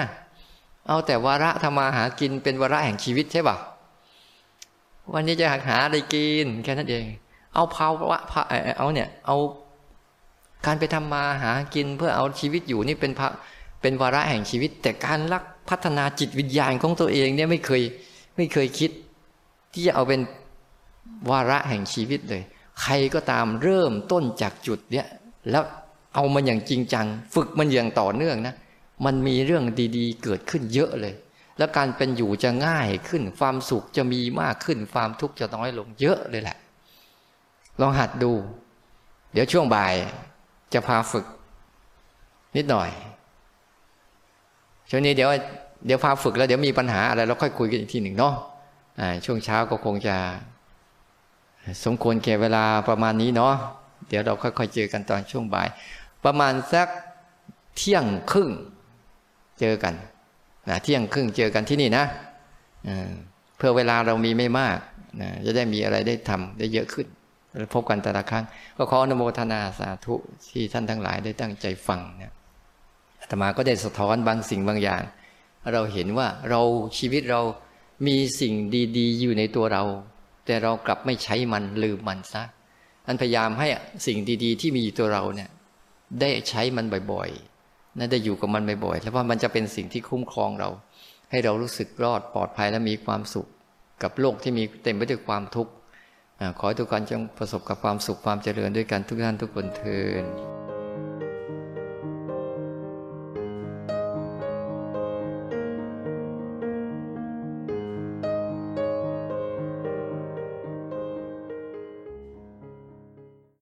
เอาแต่วาระทำมาหากินเป็นวาระแห่งชีวิตใช่ป่ะวันนี้จะหาอะไรกินแค่นั้นเองเอาภาวะเอาเนี่ยเอาการไปทำมาหากินเพื่อเอาชีวิตอยู่นี่เป็นวาระแห่งชีวิตแต่การรักพัฒนาจิตวิญญาณของตัวเองเนี่ยไม่เคยคิดที่จะเอาเป็นวาระแห่งชีวิตเลยใครก็ตามเริ่มต้นจากจุดเนี้ยแล้วเอามันอย่างจริงจังฝึกมันอย่างต่อเนื่องนะมันมีเรื่องดีๆเกิดขึ้นเยอะเลยแล้วการเป็นอยู่จะง่ายขึ้นความสุขจะมีมากขึ้นความทุกข์จะน้อยลงเยอะเลยแหละลองหัดดูเดี๋ยวช่วงบ่ายจะพาฝึกนิดหน่อยช่วงนี้เดี๋ยวพาฝึกแล้วเดี๋ยวมีปัญหาอะไรเราค่อยคุยกันอีกทีหนึ่งเนาะช่วงเช้าก็คงจะสมควรแก่เวลาประมาณนี้เนาะเดี๋ยวเราค่อยๆเจอกันตอนช่วงบ่ายประมาณสักเที่ยงครึ่งเจอกันนะเที่ยงครึ่งเจอกันที่นี่นะเพื่อเวลาเรามีไม่มากนะจะได้มีอะไรได้ทำได้เยอะขึ้นพบกันแต่ละครั้งก็ขออนุโมทนาสาธุที่ท่านทั้งหลายได้ตั้งใจฟังนะอาตมาก็ได้สะท้อนบางสิ่งบางอย่างเราเห็นว่าเราชีวิตเรามีสิ่งดีๆอยู่ในตัวเราแต่เรากลับไม่ใช้มันลืมมันซะอันพยายามให้สิ่งดีๆที่มีอยู่ตัวเราเนี่ยได้ใช้มันบ่อยๆได้อยู่กับมันบ่อยๆแล้วว่ามันจะเป็นสิ่งที่คุ้มครองเราให้เรารู้สึกรอดปลอดภัยและมีความสุขกับโลกที่มีเต็มไปด้วยความทุกข์ขอให้ทุกคนจงประสบกับความสุขความเจริญด้วยกันทุกท่านทุกคนเทอญ